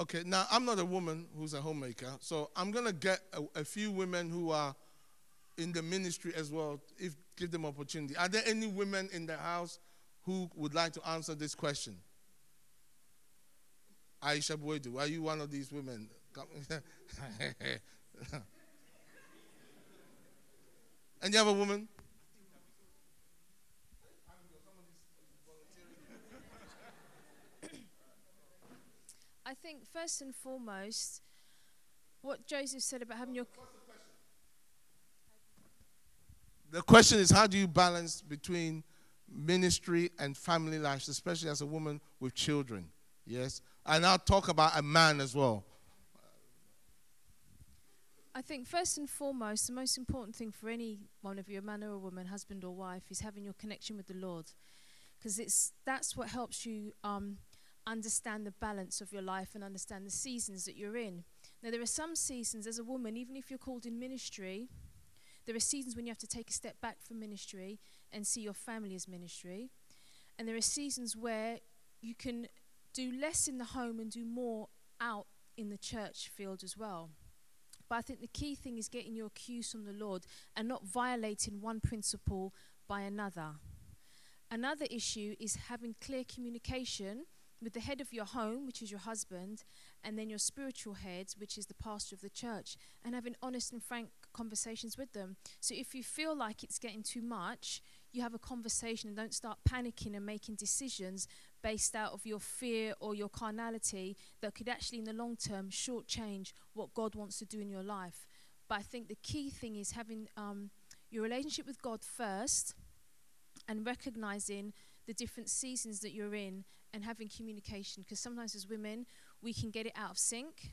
okay. Now, I'm not a woman who's a homemaker, so I'm gonna get a, a few women who are in the ministry as well, if give them opportunity. Are there any women in the house who would like to answer this question? Aisha Boydu, are you one of these women? Any other woman? I think first and foremost, what Joseph said about having your... What's the question? The question is, how do you balance between ministry and family life, especially as a woman with children? Yes. And I'll talk about a man as well. I think first and foremost, the most important thing for any one of you, a man or a woman, husband or wife, is having your connection with the Lord. Because it's that's what helps you... Um, understand the balance of your life and understand the seasons that you're in. Now, there are some seasons as a woman, even if you're called in ministry, there are seasons when you have to take a step back from ministry and see your family as ministry. And there are seasons where you can do less in the home and do more out in the church field as well. But I think the key thing is getting your cues from the Lord and not violating one principle by another. Another issue is having clear communication with the head of your home, which is your husband, and then your spiritual head, which is the pastor of the church, and having honest and frank conversations with them. So if you feel like it's getting too much, you have a conversation and don't start panicking and making decisions based out of your fear or your carnality that could actually, in the long term, shortchange what God wants to do in your life. But I think the key thing is having um, your relationship with God first and recognizing the different seasons that you're in and having communication, because sometimes as women we can get it out of sync,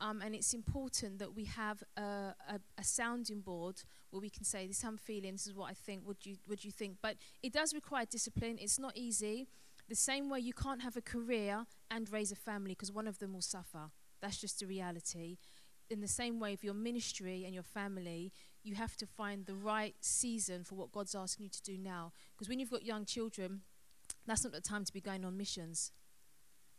um, and it's important that we have a, a, a sounding board where we can say, this is how I'm feeling, this is what I think, what do you, what do you think? But it does require discipline. It's not easy. The same way you can't have a career and raise a family, because one of them will suffer. That's just the reality. In the same way, if your ministry and your family, you have to find the right season for what God's asking you to do now. Because when you've got young children, that's not the time to be going on missions.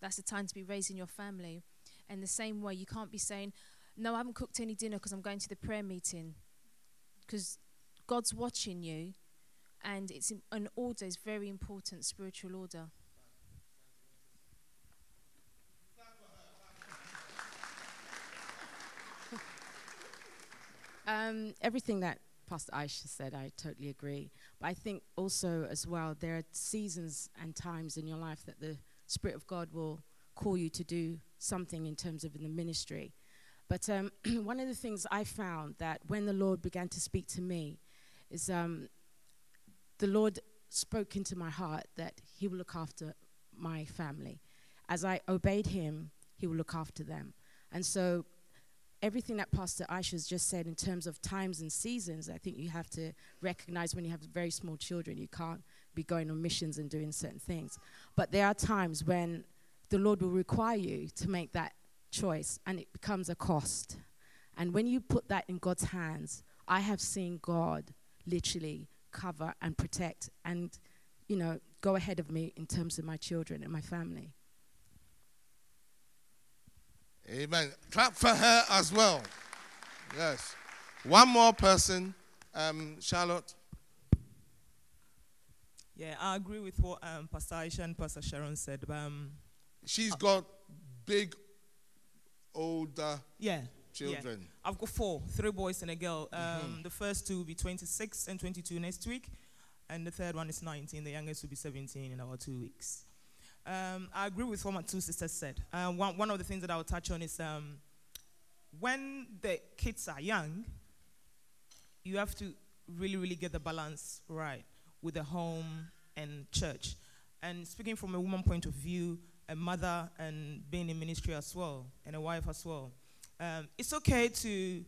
That's the time to be raising your family. And the same way, you can't be saying, no, I haven't cooked any dinner because I'm going to the prayer meeting. Because God's watching you, and it's an order, is very important, spiritual order. Um, everything that Pastor Aisha said, I totally agree. But I think also as well, there are seasons and times in your life that the Spirit of God will call you to do something in terms of in the ministry. But um, one of the things I found that when the Lord began to speak to me is um, the Lord spoke into my heart that he will look after my family. As I obeyed him, he will look after them. And so everything that Pastor Aisha's just said in terms of times and seasons, I think you have to recognize when you have very small children, you can't be going on missions and doing certain things. But there are times when the Lord will require you to make that choice, and it becomes a cost. And when you put that in God's hands, I have seen God literally cover and protect and, you know, go ahead of me in terms of my children and my family. Amen. Clap for her as well. Yes. One more person, um, Charlotte. Yeah, I agree with what um, Pastor Aisha and Pastor Sharon said. Um, She's uh, got big, older yeah, children. Yeah. I've got four, three boys and a girl. Um, mm-hmm. The first two will be twenty-six and twenty-two next week. And the third one is nineteen. The youngest will be seventeen in about two weeks. Um, I agree with what my two sisters said. Uh, one, one of the things that I will touch on is um, when the kids are young, you have to really, really get the balance right with the home and church. And speaking from a woman point of view, a mother and being in ministry as well, and a wife as well, um, it's okay to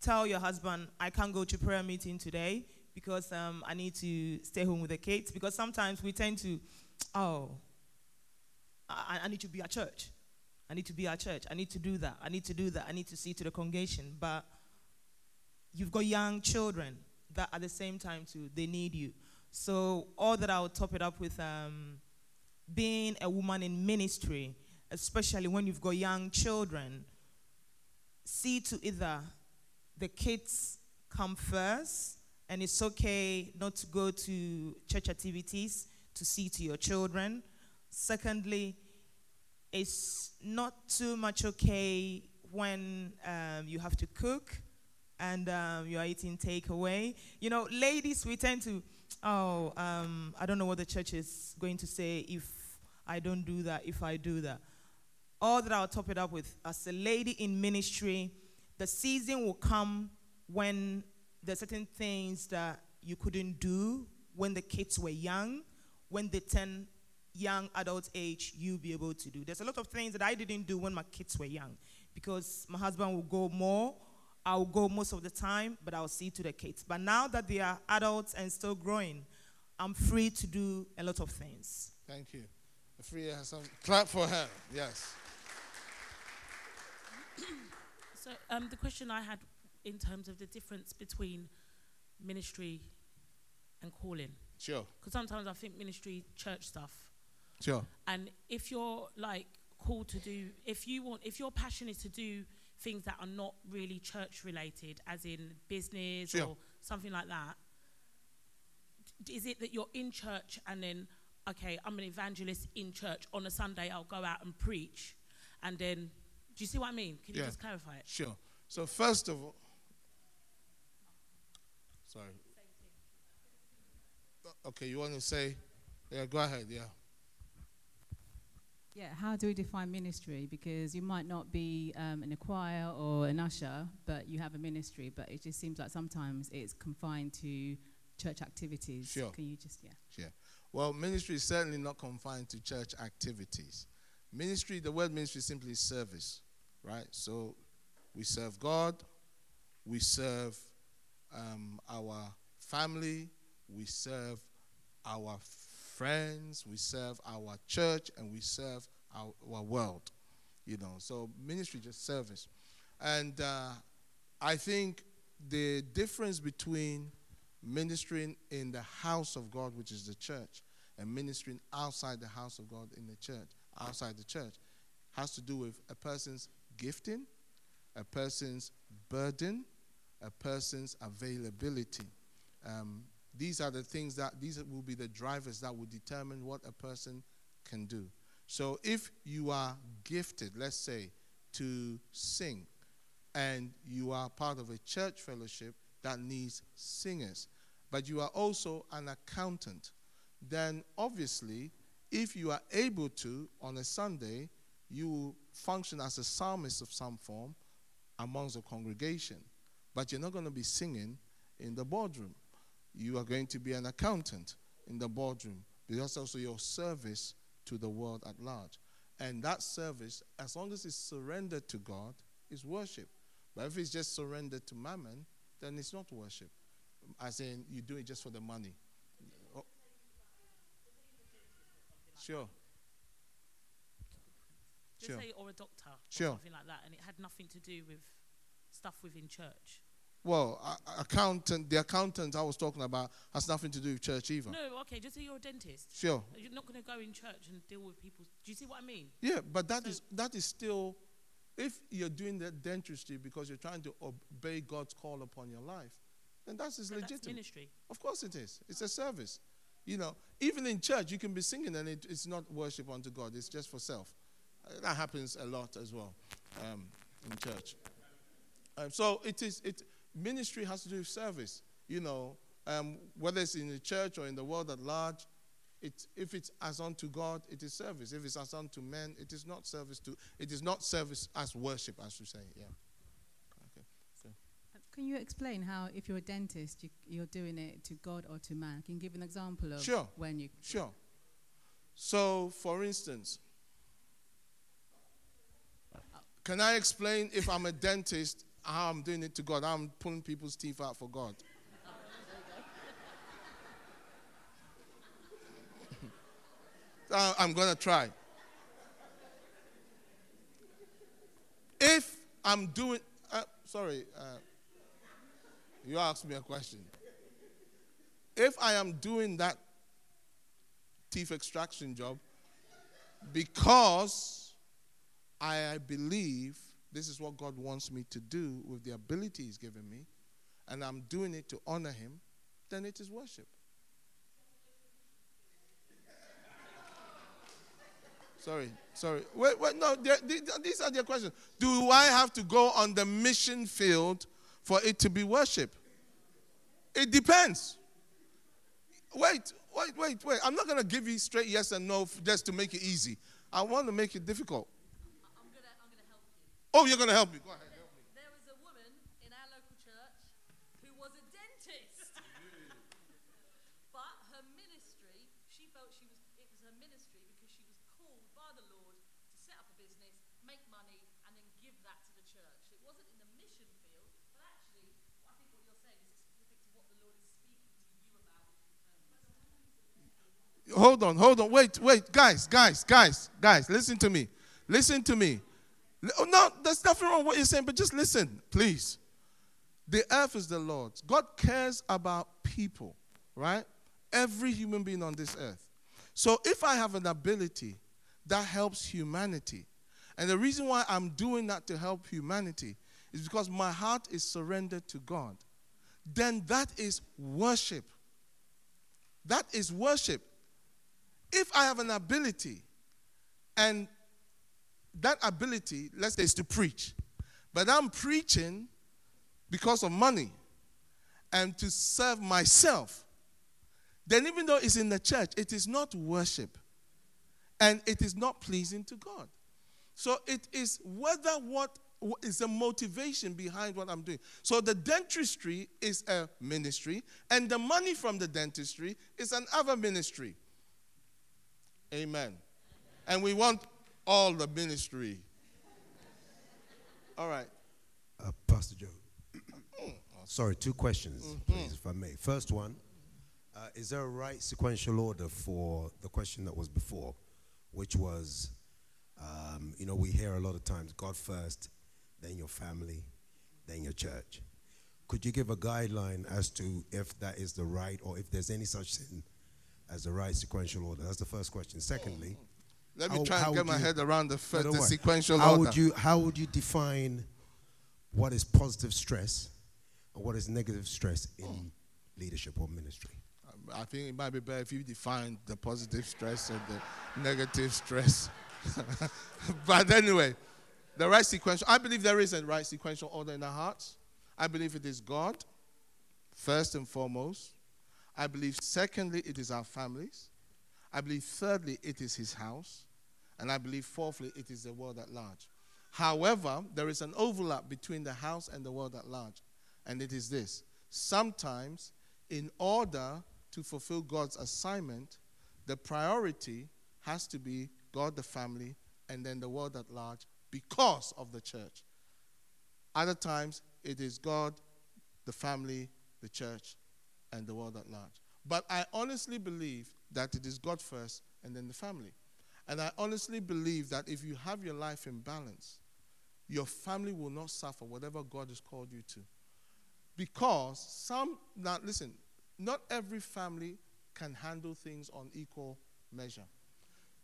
tell your husband, I can't go to prayer meeting today because um, I need to stay home with the kids. Because sometimes we tend to, oh, I, I need to be at church. I need to be at church. I need to do that. I need to do that. I need to see to the congregation. But you've got young children that at the same time, too, they need you. So all that I would top it up with, um, being a woman in ministry, especially when you've got young children, see to either the kids come first, and it's okay not to go to church activities to see to your children. Secondly, it's not too much okay when um, you have to cook and um, you are eating takeaway. You know, ladies, we tend to, oh, um, I don't know what the church is going to say if I don't do that, if I do that. All that I'll top it up with, as a lady in ministry, the season will come when there's certain things that you couldn't do when the kids were young, when they turned young adult age, you'll be able to do. There's a lot of things that I didn't do when my kids were young because my husband will go more. I'll go most of the time, but I'll see to the kids. But now that they are adults and still growing, I'm free to do a lot of things. Thank you. Afria has some clap for her. Yes. So um, the question I had in terms of the difference between ministry and calling. Sure. Because sometimes I think ministry, church stuff. Sure. And if you're like called to do, if you want, if your passion is to do things that are not really church related, as in business sure. or something like that, is it that you're in church and then, okay, I'm an evangelist in church, on a Sunday I'll go out and preach, and then, do you see what I mean? Can yeah. you just clarify it? Sure. So first of all, sorry. Okay, you want to say, yeah, go ahead, yeah. Yeah, how do we define ministry? Because you might not be um, in a choir or an usher, but you have a ministry. But it just seems like sometimes it's confined to church activities. Sure. Can you just, yeah. Sure. Well, ministry is certainly not confined to church activities. Ministry, the word ministry simply is service, right? So we serve God, we serve um, our family, we serve our friends, we serve our church, and we serve our, our world, you know. So ministry, just service. And uh, I think the difference between ministering in the house of God, which is the church, and ministering outside the house of God in the church, outside the church, has to do with a person's gifting, a person's burden, a person's availability. Um, these are the things that, these will be the drivers that will determine what a person can do. So if you are gifted, let's say, to sing, and you are part of a church fellowship that needs singers, but you are also an accountant, then obviously, if you are able to, on a Sunday, you will function as a psalmist of some form amongst the congregation. But you're not going to be singing in the boardroom. You are going to be an accountant in the boardroom. That's also your service to the world at large. And that service, as long as it's surrendered to God, is worship. But if it's just surrendered to mammon, then it's not worship. As in, you do it just for the money. Oh. Sure. Just sure. say, or a doctor, or sure. something like that. And it had nothing to do with stuff within church. Well, uh, accountant, the accountant I was talking about has nothing to do with church either. No, okay, just say you're a dentist. Sure. You're not going to go in church and deal with people. Do you see what I mean? Yeah, but that so is that is still, if you're doing the dentistry because you're trying to obey God's call upon your life, then that is so legitimate. That's ministry. Of course it is. It's a service. You know, even in church, you can be singing and it, it's not worship unto God. It's just for self. That happens a lot as well um, in church. Um, so it is. It ministry has to do with service. You know, um, whether it's in the church or in the world at large, it if it's as unto God, it is service. If it's as unto men, it is not service to. It is not service as worship, as you say. Yeah. Okay. So. Can you explain how, if you're a dentist, you, you're doing it to God or to man? Can you give an example of sure. when you? Sure. So, for instance. Can I explain if I'm a dentist, how I'm doing it to God? I'm pulling people's teeth out for God. uh, I'm going to try. If I'm doing... Uh, sorry. Uh, you asked me a question. If I am doing that teeth extraction job because... I believe this is what God wants me to do with the ability he's given me, and I'm doing it to honor him, then it is worship. sorry, sorry. Wait, wait, no, they're, they're, these are their questions. Do I have to go on the mission field for it to be worship? It depends. Wait, wait, wait, wait. I'm not going to give you straight yes and no just to make it easy. I want to make it difficult. Oh, you're going to help me. Go ahead, help me. There was a woman in our local church who was a dentist. But her ministry, she felt she was it was her ministry because she was called by the Lord to set up a business, make money, and then give that to the church. It wasn't in the mission field, but actually, I think what you're saying is specific to what the Lord is speaking to you about. Um, hold on, hold on. Wait, wait. Guys, guys, guys, guys, listen to me. Listen to me. No, there's nothing wrong with what you're saying, but just listen, please. The earth is the Lord's. God cares about people, right? Every human being on this earth. So if I have an ability that helps humanity, and the reason why I'm doing that to help humanity is because my heart is surrendered to God, then that is worship. That is worship. If I have an ability and that ability, let's say, is to preach. But I'm preaching because of money and to serve myself. Then even though it's in the church, it is not worship. And it is not pleasing to God. So it is whether what is the motivation behind what I'm doing. So the dentistry is a ministry, and the money from the dentistry is another ministry. Amen. And we want... all the ministry. All right. Uh, Pastor Joe. Sorry, two questions, mm-hmm. please, if I may. First one, uh, is there a right sequential order for the question that was before, which was, um, you know, we hear a lot of times, God first, then your family, then your church. Could you give a guideline as to if that is the right, or if there's any such thing as the right sequential order? That's the first question. Secondly, let me how, try and get my you, head around the, first, the sequential how order. Would you, how would you define what is positive stress and what is negative stress in oh. leadership or ministry? I think it might be better if you define the positive stress and the negative stress. But anyway, the right sequential, I believe there is a right sequential order in our hearts. I believe it is God, first and foremost. I believe, secondly, it is our families. I believe, thirdly, it is his house. And I believe, fourthly, it is the world at large. However, there is an overlap between the house and the world at large. And it is this. Sometimes, in order to fulfill God's assignment, the priority has to be God, the family, and then the world at large because of the church. Other times, it is God, the family, the church, and the world at large. But I honestly believe that it is God first and then the family. And I honestly believe that if you have your life in balance, your family will not suffer whatever God has called you to. Because some, now listen, not every family can handle things on equal measure.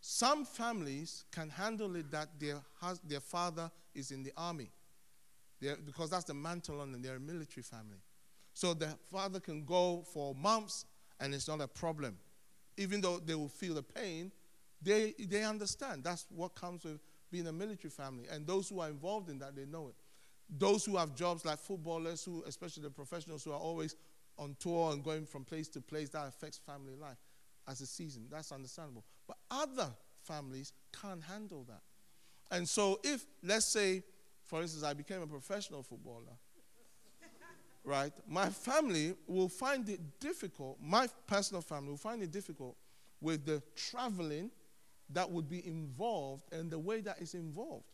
Some families can handle it that their hus- their father is in the army. They're, because that's the mantle on them. They're a military family. So the father can go for months and it's not a problem. Even though they will feel the pain, they they understand. That's what comes with being a military family. And those who are involved in that, they know it. Those who have jobs like footballers, who, especially the professionals who are always on tour and going from place to place, that affects family life as a season. That's understandable. But other families can't handle that. And so if, let's say, for instance, I became a professional footballer, right? My family will find it difficult, my personal family will find it difficult with the traveling that would be involved and the way that it's involved,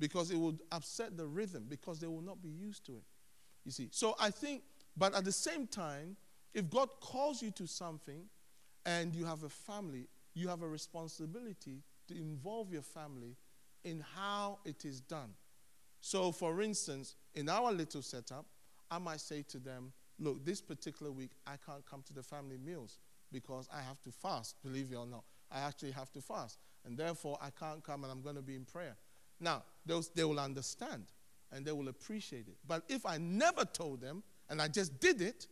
because it would upset the rhythm, because they will not be used to it, you see. So I think, but at the same time, if God calls you to something and you have a family, you have a responsibility to involve your family in how it is done. So, for instance, in our little setup, I might say to them, look, this particular week, I can't come to the family meals because I have to fast, believe it or not. I actually have to fast, and therefore I can't come, and I'm going to be in prayer. Now, those, they will understand, and they will appreciate it. But if I never told them, and I just did it,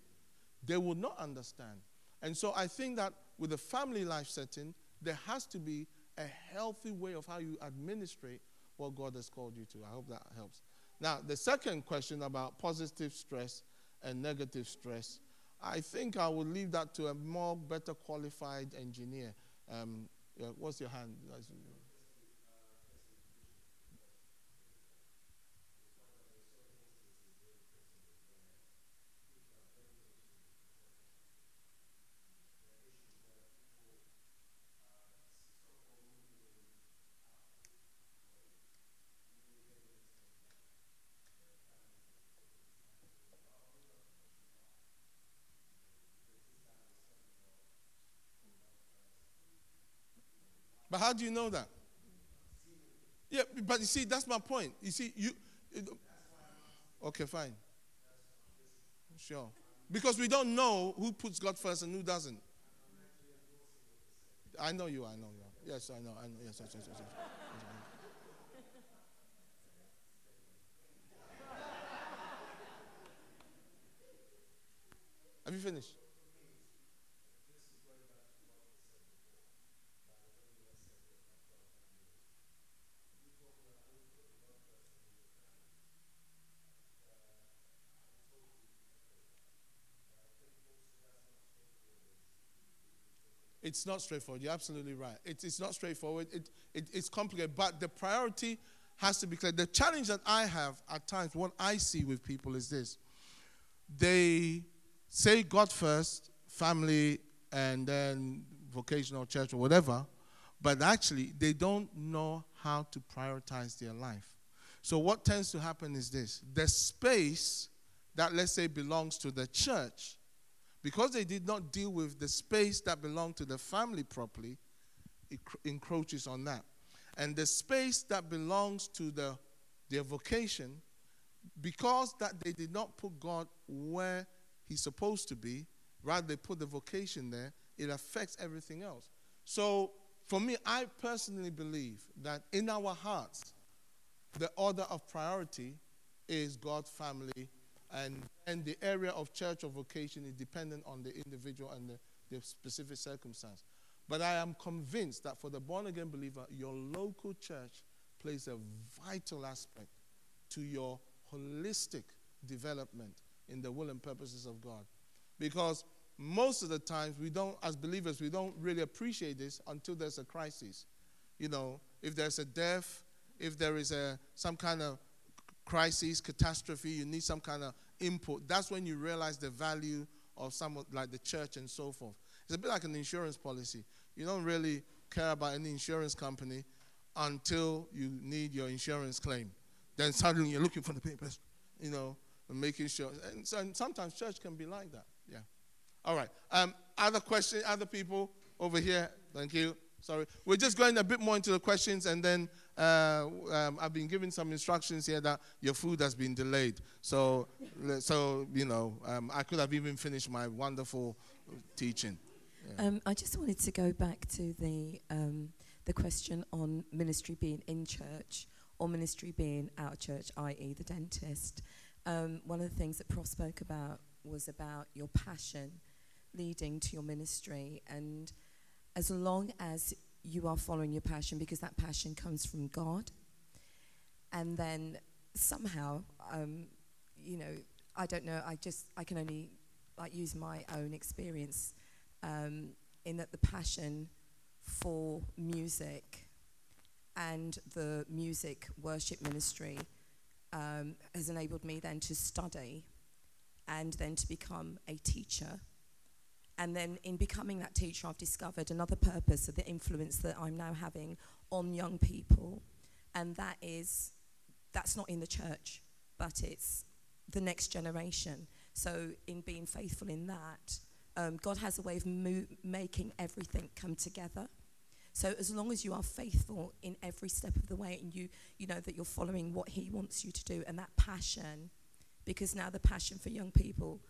they will not understand. And so I think that with a family life setting, there has to be a healthy way of how you administrate what God has called you to. I hope that helps. Now, the second question about positive stress and negative stress, I think I will leave that to a more better qualified engineer. Um, yeah, what's your hand? But how do you know that? Yeah, but you see, that's my point. You see, you... It, okay, fine. Sure. Because we don't know who puts God first and who doesn't. I know you, I know you. Yes, I know, I know. Yes, yes, yes, yes. yes, yes. Have you finished? It's not straightforward. You're absolutely right. It, it's not straightforward. It, it, it's complicated. But the priority has to be clear. The challenge that I have at times, what I see with people is this. They say God first, family, and then vocational church or whatever. But actually, they don't know how to prioritize their life. So what tends to happen is this. The space that, let's say, belongs to the church, because they did not deal with the space that belonged to the family properly, it encroaches on that. And the space that belongs to the, their vocation, because that they did not put God where he's supposed to be. Rather, they put the vocation there. It affects everything else. So for me, I personally believe that in our hearts, the order of priority is God's family, and, and the area of church or vocation is dependent on the individual and the, the specific circumstance. But I am convinced that for the born-again believer, your local church plays a vital aspect to your holistic development in the will and purposes of God. Because most of the times, we don't, as believers, we don't really appreciate this until there's a crisis. You know, if there's a death, if there is a some kind of crisis, catastrophe, you need some kind of input. That's when you realize the value of someone like the church and so forth. It's a bit like an insurance policy. You don't really care about any insurance company until you need your insurance claim. Then suddenly you're looking for the papers, you know, and making sure. And, so, and sometimes church can be like that. Yeah. All right. Um, other questions, other people over here? Thank you. Sorry. We're just going a bit more into the questions, and then uh, um, I've been given some instructions here that your food has been delayed. So, so you know, um, I could have even finished my wonderful teaching. Yeah. Um, I just wanted to go back to the um, the question on ministry being in church or ministry being out of church, that is the dentist. Um, one of the things that Prof spoke about was about your passion leading to your ministry, and as long as you are following your passion, because that passion comes from God, and then somehow, um, you know, I don't know, I just, I can only like use my own experience um, in that the passion for music and the music worship ministry um, has enabled me then to study and then to become a teacher. And then in becoming that teacher, I've discovered another purpose of the influence that I'm now having on young people. And that is, that's not in the church, but it's the next generation. So in being faithful in that, um, God has a way of mo- making everything come together. So as long as you are faithful in every step of the way, and you you know that you're following what he wants you to do, and that passion, because now the passion for young people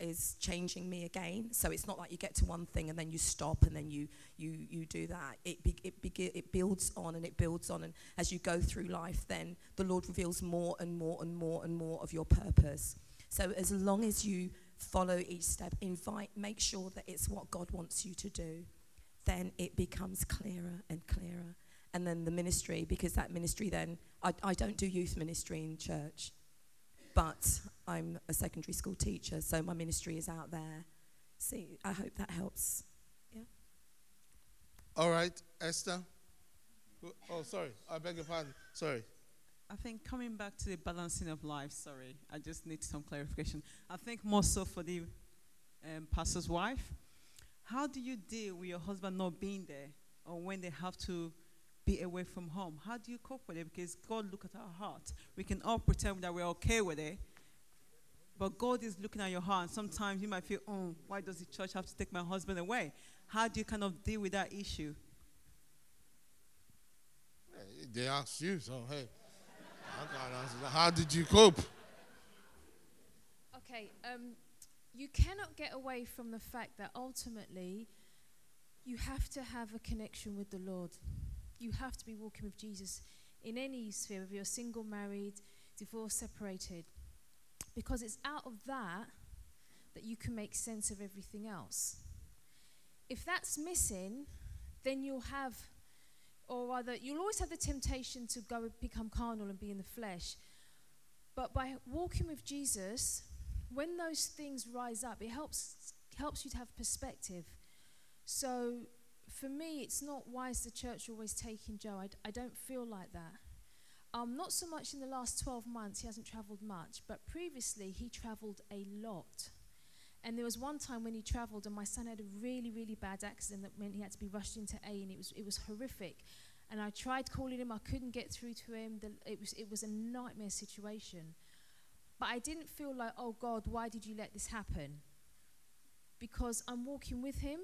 is changing me again. So it's not like you get to one thing and then you stop and then you you you do that. It be, it be, it builds on and it builds on, and as you go through life, then the Lord reveals more and more and more and more of your purpose. So as long as you follow each step, invite, make sure that it's what God wants you to do, then it becomes clearer and clearer. And then the ministry, because that ministry then, I, I don't do youth ministry in church, but I'm a secondary school teacher, so my ministry is out there. See, I hope that helps. Yeah. All right, Esther. Oh, sorry, I beg your pardon, sorry. I think coming back to the balancing of life, sorry, I just need some clarification. I think more so for the um, pastor's wife. How do you deal with your husband not being there, or when they have to be away from home? How do you cope with it? Because God looks at our heart. We can all pretend that we're okay with it, but God is looking at your heart. Sometimes you might feel, oh, why does the church have to take my husband away? How do you kind of deal with that issue? They asked you, so hey. I can't answer that. How did you cope? Okay, um... you cannot get away from the fact that ultimately you have to have a connection with the Lord. You have to be walking with Jesus in any sphere, whether you're single, married, divorced, separated. Because it's out of that that you can make sense of everything else. If that's missing, then you'll have, or rather, you'll always have the temptation to go and become carnal and be in the flesh. But by walking with Jesus, when those things rise up, it helps helps you to have perspective. So for me, it's not why is the church always taking Joe. I, d- I don't feel like that. Um, not so much in the last twelve months. He hasn't travelled much. But previously, he travelled a lot. And there was one time when he travelled and my son had a really, really bad accident that meant he had to be rushed into A, and it was it was horrific. And I tried calling him. I couldn't get through to him. The, it was it was a nightmare situation. But I didn't feel like, oh, God, why did you let this happen? Because I'm walking with him.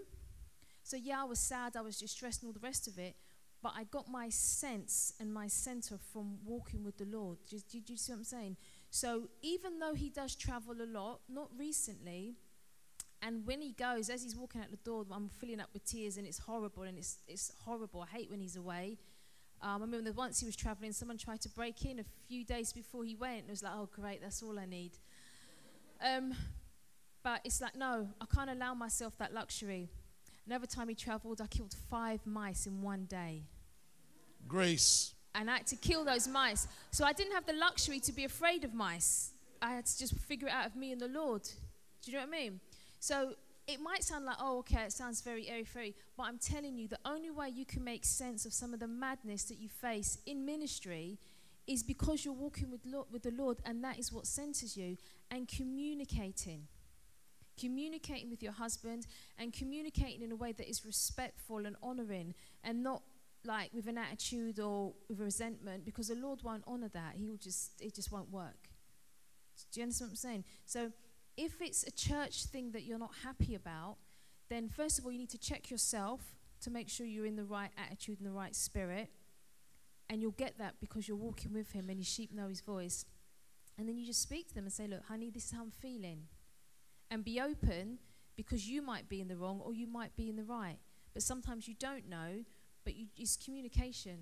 So, yeah, I was sad, I was distressed and all the rest of it, but I got my sense and my center from walking with the Lord. Do you, do you see what I'm saying? So even though he does travel a lot, not recently, and when he goes, as he's walking out the door, I'm filling up with tears, and it's horrible, and it's it's horrible. I hate when he's away. Um, I remember once he was traveling, someone tried to break in a few days before he went, and it was like, oh, great, that's all I need. Um, but it's like, no, I can't allow myself that luxury. Another time he traveled, I killed five mice in one day. Grace. And I had to kill those mice. So I didn't have the luxury to be afraid of mice. I had to just figure it out of me and the Lord. Do you know what I mean? So it might sound like, oh, okay, it sounds very airy-fairy, but I'm telling you, the only way you can make sense of some of the madness that you face in ministry is because you're walking with, Lord, with the Lord, and that is what centers you, and communicating. Communicating with your husband, and communicating in a way that is respectful and honoring, and not like with an attitude or with a resentment, because the Lord won't honor that. He will just, it just won't work. Do you understand what I'm saying? So if it's a church thing that you're not happy about, then first of all, you need to check yourself to make sure you're in the right attitude and the right spirit. And you'll get that because you're walking with him and his sheep know his voice. And then you just speak to them and say, look, honey, this is how I'm feeling. And be open, because you might be in the wrong or you might be in the right. But sometimes you don't know, but you, it's communication,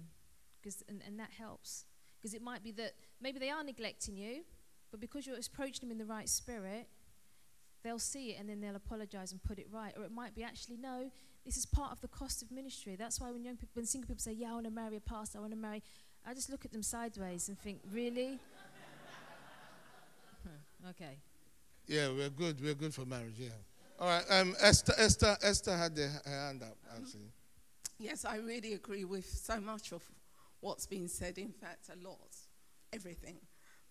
cause, and, and that helps. Because it might be that maybe they are neglecting you, but because you're approaching them in the right spirit, they'll see it and then they'll apologize and put it right. Or it might be actually, no, this is part of the cost of ministry. That's why when young people, when single people say, yeah, I want to marry a pastor, I want to marry, I just look at them sideways and think, really? huh, okay. Yeah, we're good. We're good for marriage, yeah. All right, um, Esther, Esther, Esther had her hand up, actually. Um, Yes, I really agree with so much of what's been said. In fact, a lot, everything.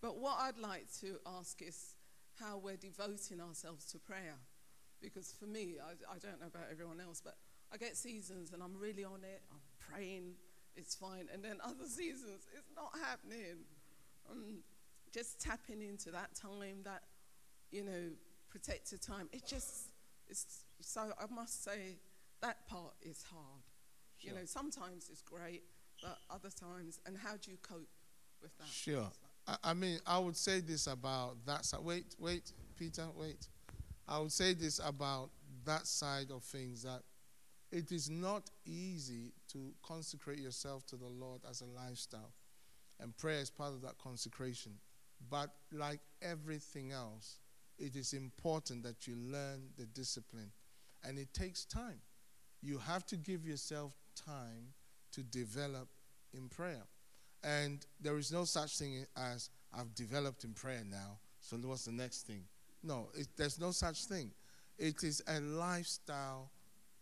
But what I'd like to ask is how we're devoting ourselves to prayer. Because for me, I, I don't know about everyone else, but I get seasons and I'm really on it. I'm praying, it's fine. And then other seasons, it's not happening. Um, just tapping into that time, that, you know, protected time. It just, it's so I must say that part is hard. Sure. You know, sometimes it's great, but other times, and how do you cope with that? Sure. I, I mean, I would say this about that side. Wait, wait, Peter, wait. I would say this about that side of things, that it is not easy to consecrate yourself to the Lord as a lifestyle, and prayer is part of that consecration. But like everything else, it is important that you learn the discipline, and it takes time. You have to give yourself time to develop in prayer. And there is no such thing as, I've developed in prayer now, so what's the next thing? No, it, there's no such thing. It is a lifestyle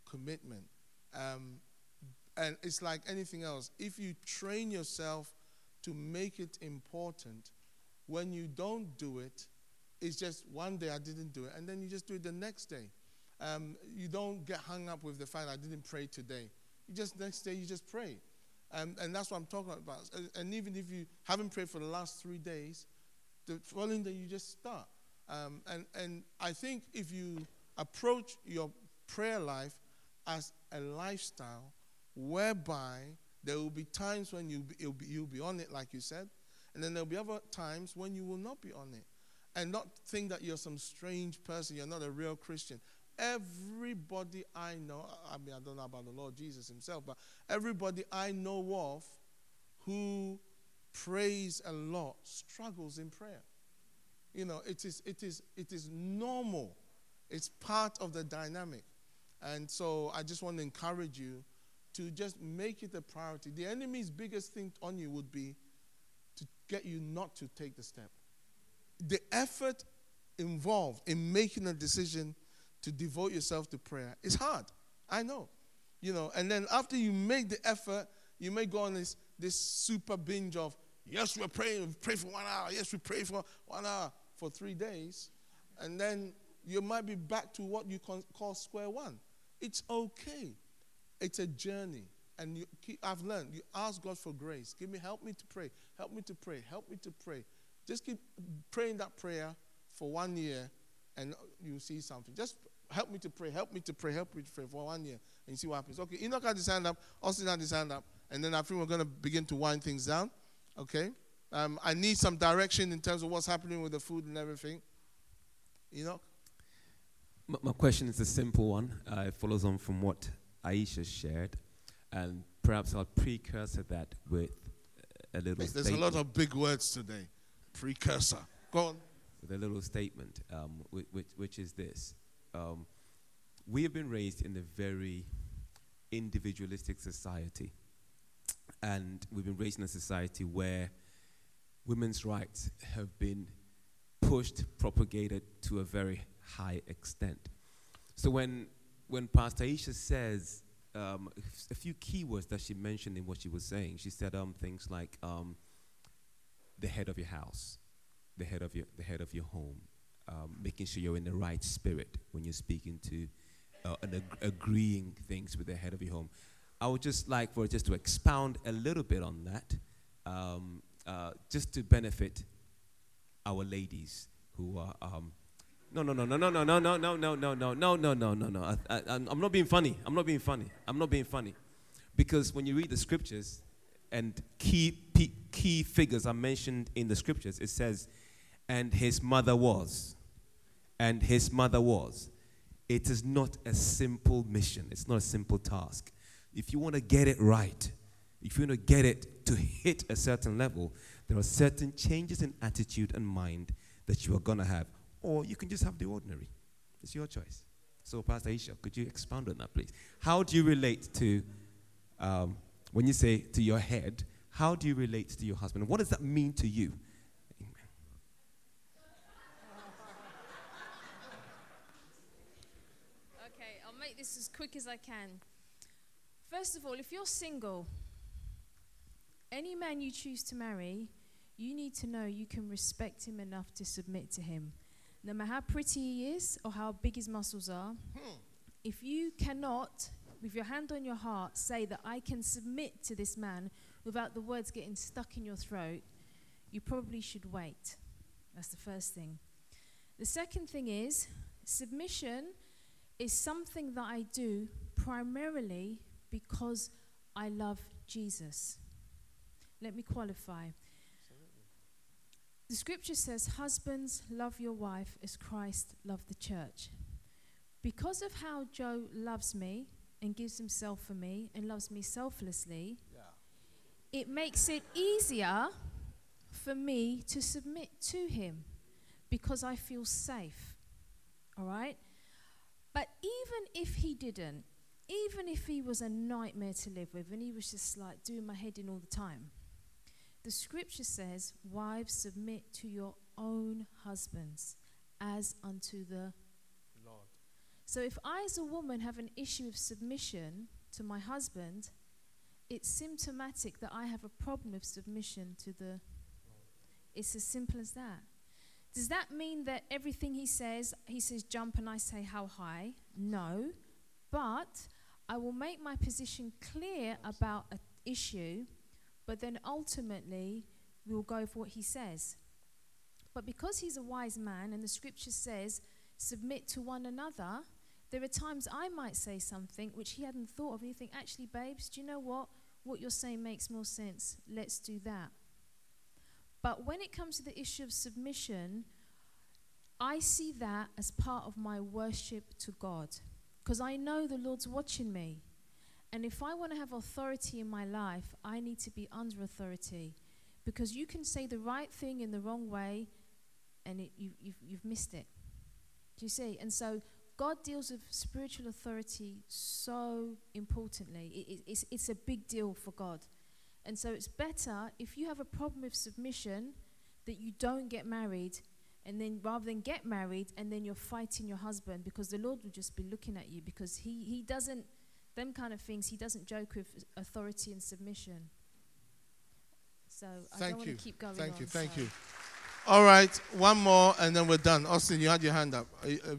commitment. Um, and it's like anything else. If you train yourself to make it important, when you don't do it, it's just one day I didn't do it, and then you just do it the next day. Um, you don't get hung up with the fact I didn't pray today. You just, next day you just pray. Um, and that's what I'm talking about. And, and even if you haven't prayed for the last three days, the following day you just start. Um, and, and I think if you approach your prayer life as a lifestyle, whereby there will be times when you, it'll be, you'll be on it, like you said, and then there'll be other times when you will not be on it. And not think that you're some strange person, you're not a real Christian. Everybody I know, I mean, I don't know about the Lord Jesus himself, but everybody I know of who prays a lot struggles in prayer. You know, it is it is it is normal. It's part of the dynamic. And so I just want to encourage you to just make it a priority. The enemy's biggest thing on you would be to get you not to take the step. The effort involved in making a decision to devote yourself to prayer. It's hard, I know, you know. And then after you make the effort, you may go on this this super binge of, yes, we're praying, we pray for one hour, yes, we pray for one hour for three days, and then you might be back to what you con- call square one. It's okay. It's a journey, and you keep, I've learned, you ask God for grace. Give me, help me to pray, help me to pray, help me to pray. Just keep praying that prayer for one year, and you see something. Just help me to pray, help me to pray, help me to pray for one year, and you see what happens. Okay, Enoch had his hand up, Austin had his hand up, and then I think we're going to begin to wind things down, okay? Um, I need some direction in terms of what's happening with the food and everything. Enoch? My, my question is a simple one. Uh, it follows on from what Aisha shared. And perhaps I'll precursor that with a little There's statement. There's a lot of big words today. Precursor. Go on. With a little statement, um, which, which is this. Um, we have been raised in a very individualistic society. And we've been raised in a society where women's rights have been pushed, propagated to a very high extent. So when when Pastor Aisha says um, a few key words that she mentioned in what she was saying, she said um, things like um, the head of your house, the head of your the head of your home, um, making sure you're in the right spirit when you're speaking to uh, and ag- agreeing things with the head of your home. I would just like for just to expound a little bit on that, um, uh, just to benefit our ladies who are. Um, no, no, no, no, no, no, no, no, no, no, no, no, no, no, no, no, no. I'm not being funny. I'm not being funny. I'm not being funny, because when you read the scriptures, and key p- key figures are mentioned in the scriptures, it says, "And his mother was," and his mother was. It is not a simple mission. It's not a simple task. If you want to get it right, if you want to get it to hit a certain level, there are certain changes in attitude and mind that you are going to have. Or you can just have the ordinary. It's your choice. So, Pastor Aisha, could you expound on that, please? How do you relate to, um, when you say to your head, how do you relate to your husband? What does that mean to you? Amen. Okay, I'll make this as quick as I can. First of all, if you're single, any man you choose to marry, you need to know you can respect him enough to submit to him. No matter how pretty he is or how big his muscles are, hmm. if you cannot, with your hand on your heart, say that I can submit to this man without the words getting stuck in your throat, you probably should wait. That's the first thing. The second thing is, submission is something that I do primarily because I love Jesus. Let me qualify. The scripture says, husbands, love your wife as Christ loved the church. Because of how Joe loves me and gives himself for me and loves me selflessly, yeah. It makes it easier for me to submit to him because I feel safe. All right? But even if he didn't, even if he was a nightmare to live with and he was just like doing my head in all the time, the scripture says, wives, submit to your own husbands as unto the Lord. So if I as a woman have an issue of submission to my husband, it's symptomatic that I have a problem with submission to the Lord. It's as simple as that. Does that mean that everything he says, he says jump and I say how high? No, but I will make my position clear about an issue, but then ultimately we'll go for what he says. But because he's a wise man and the scripture says, submit to one another, there are times I might say something which he hadn't thought of. And you think, actually, babes, do you know what? What you're saying makes more sense. Let's do that. But when it comes to the issue of submission, I see that as part of my worship to God. Because I know the Lord's watching me. And if I want to have authority in my life, I need to be under authority. Because you can say the right thing in the wrong way, and it, you, you've, you've missed it. Do you see? And so God deals with spiritual authority so importantly. It, it, it's, it's a big deal for God. And so it's better if you have a problem with submission that you don't get married. And then rather than get married, and then you're fighting your husband, because the Lord will just be looking at you, because he, he doesn't, them kind of things, he doesn't joke with authority and submission. So thank I don't you. want to keep going Thank on, you, thank so. you. All right, one more and then we're done. Austin, you had your hand up. You, uh,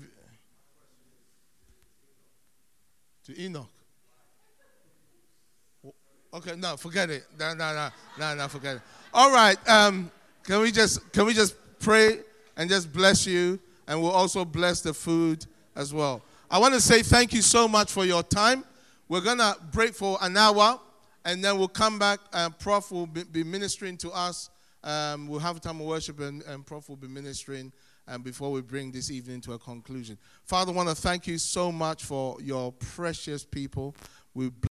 to Enoch. Okay, no, forget it. No, no, no, no, no, forget it. All right, um, can we just can we just pray? And just bless you, and we'll also bless the food as well. I want to say thank you so much for your time. We're going to break for an hour, and then we'll come back, and Prof will be ministering to us Um, we'll have a time of worship, and, and Prof will be ministering and before we bring this evening to a conclusion. Father, I want to thank you so much for your precious people. We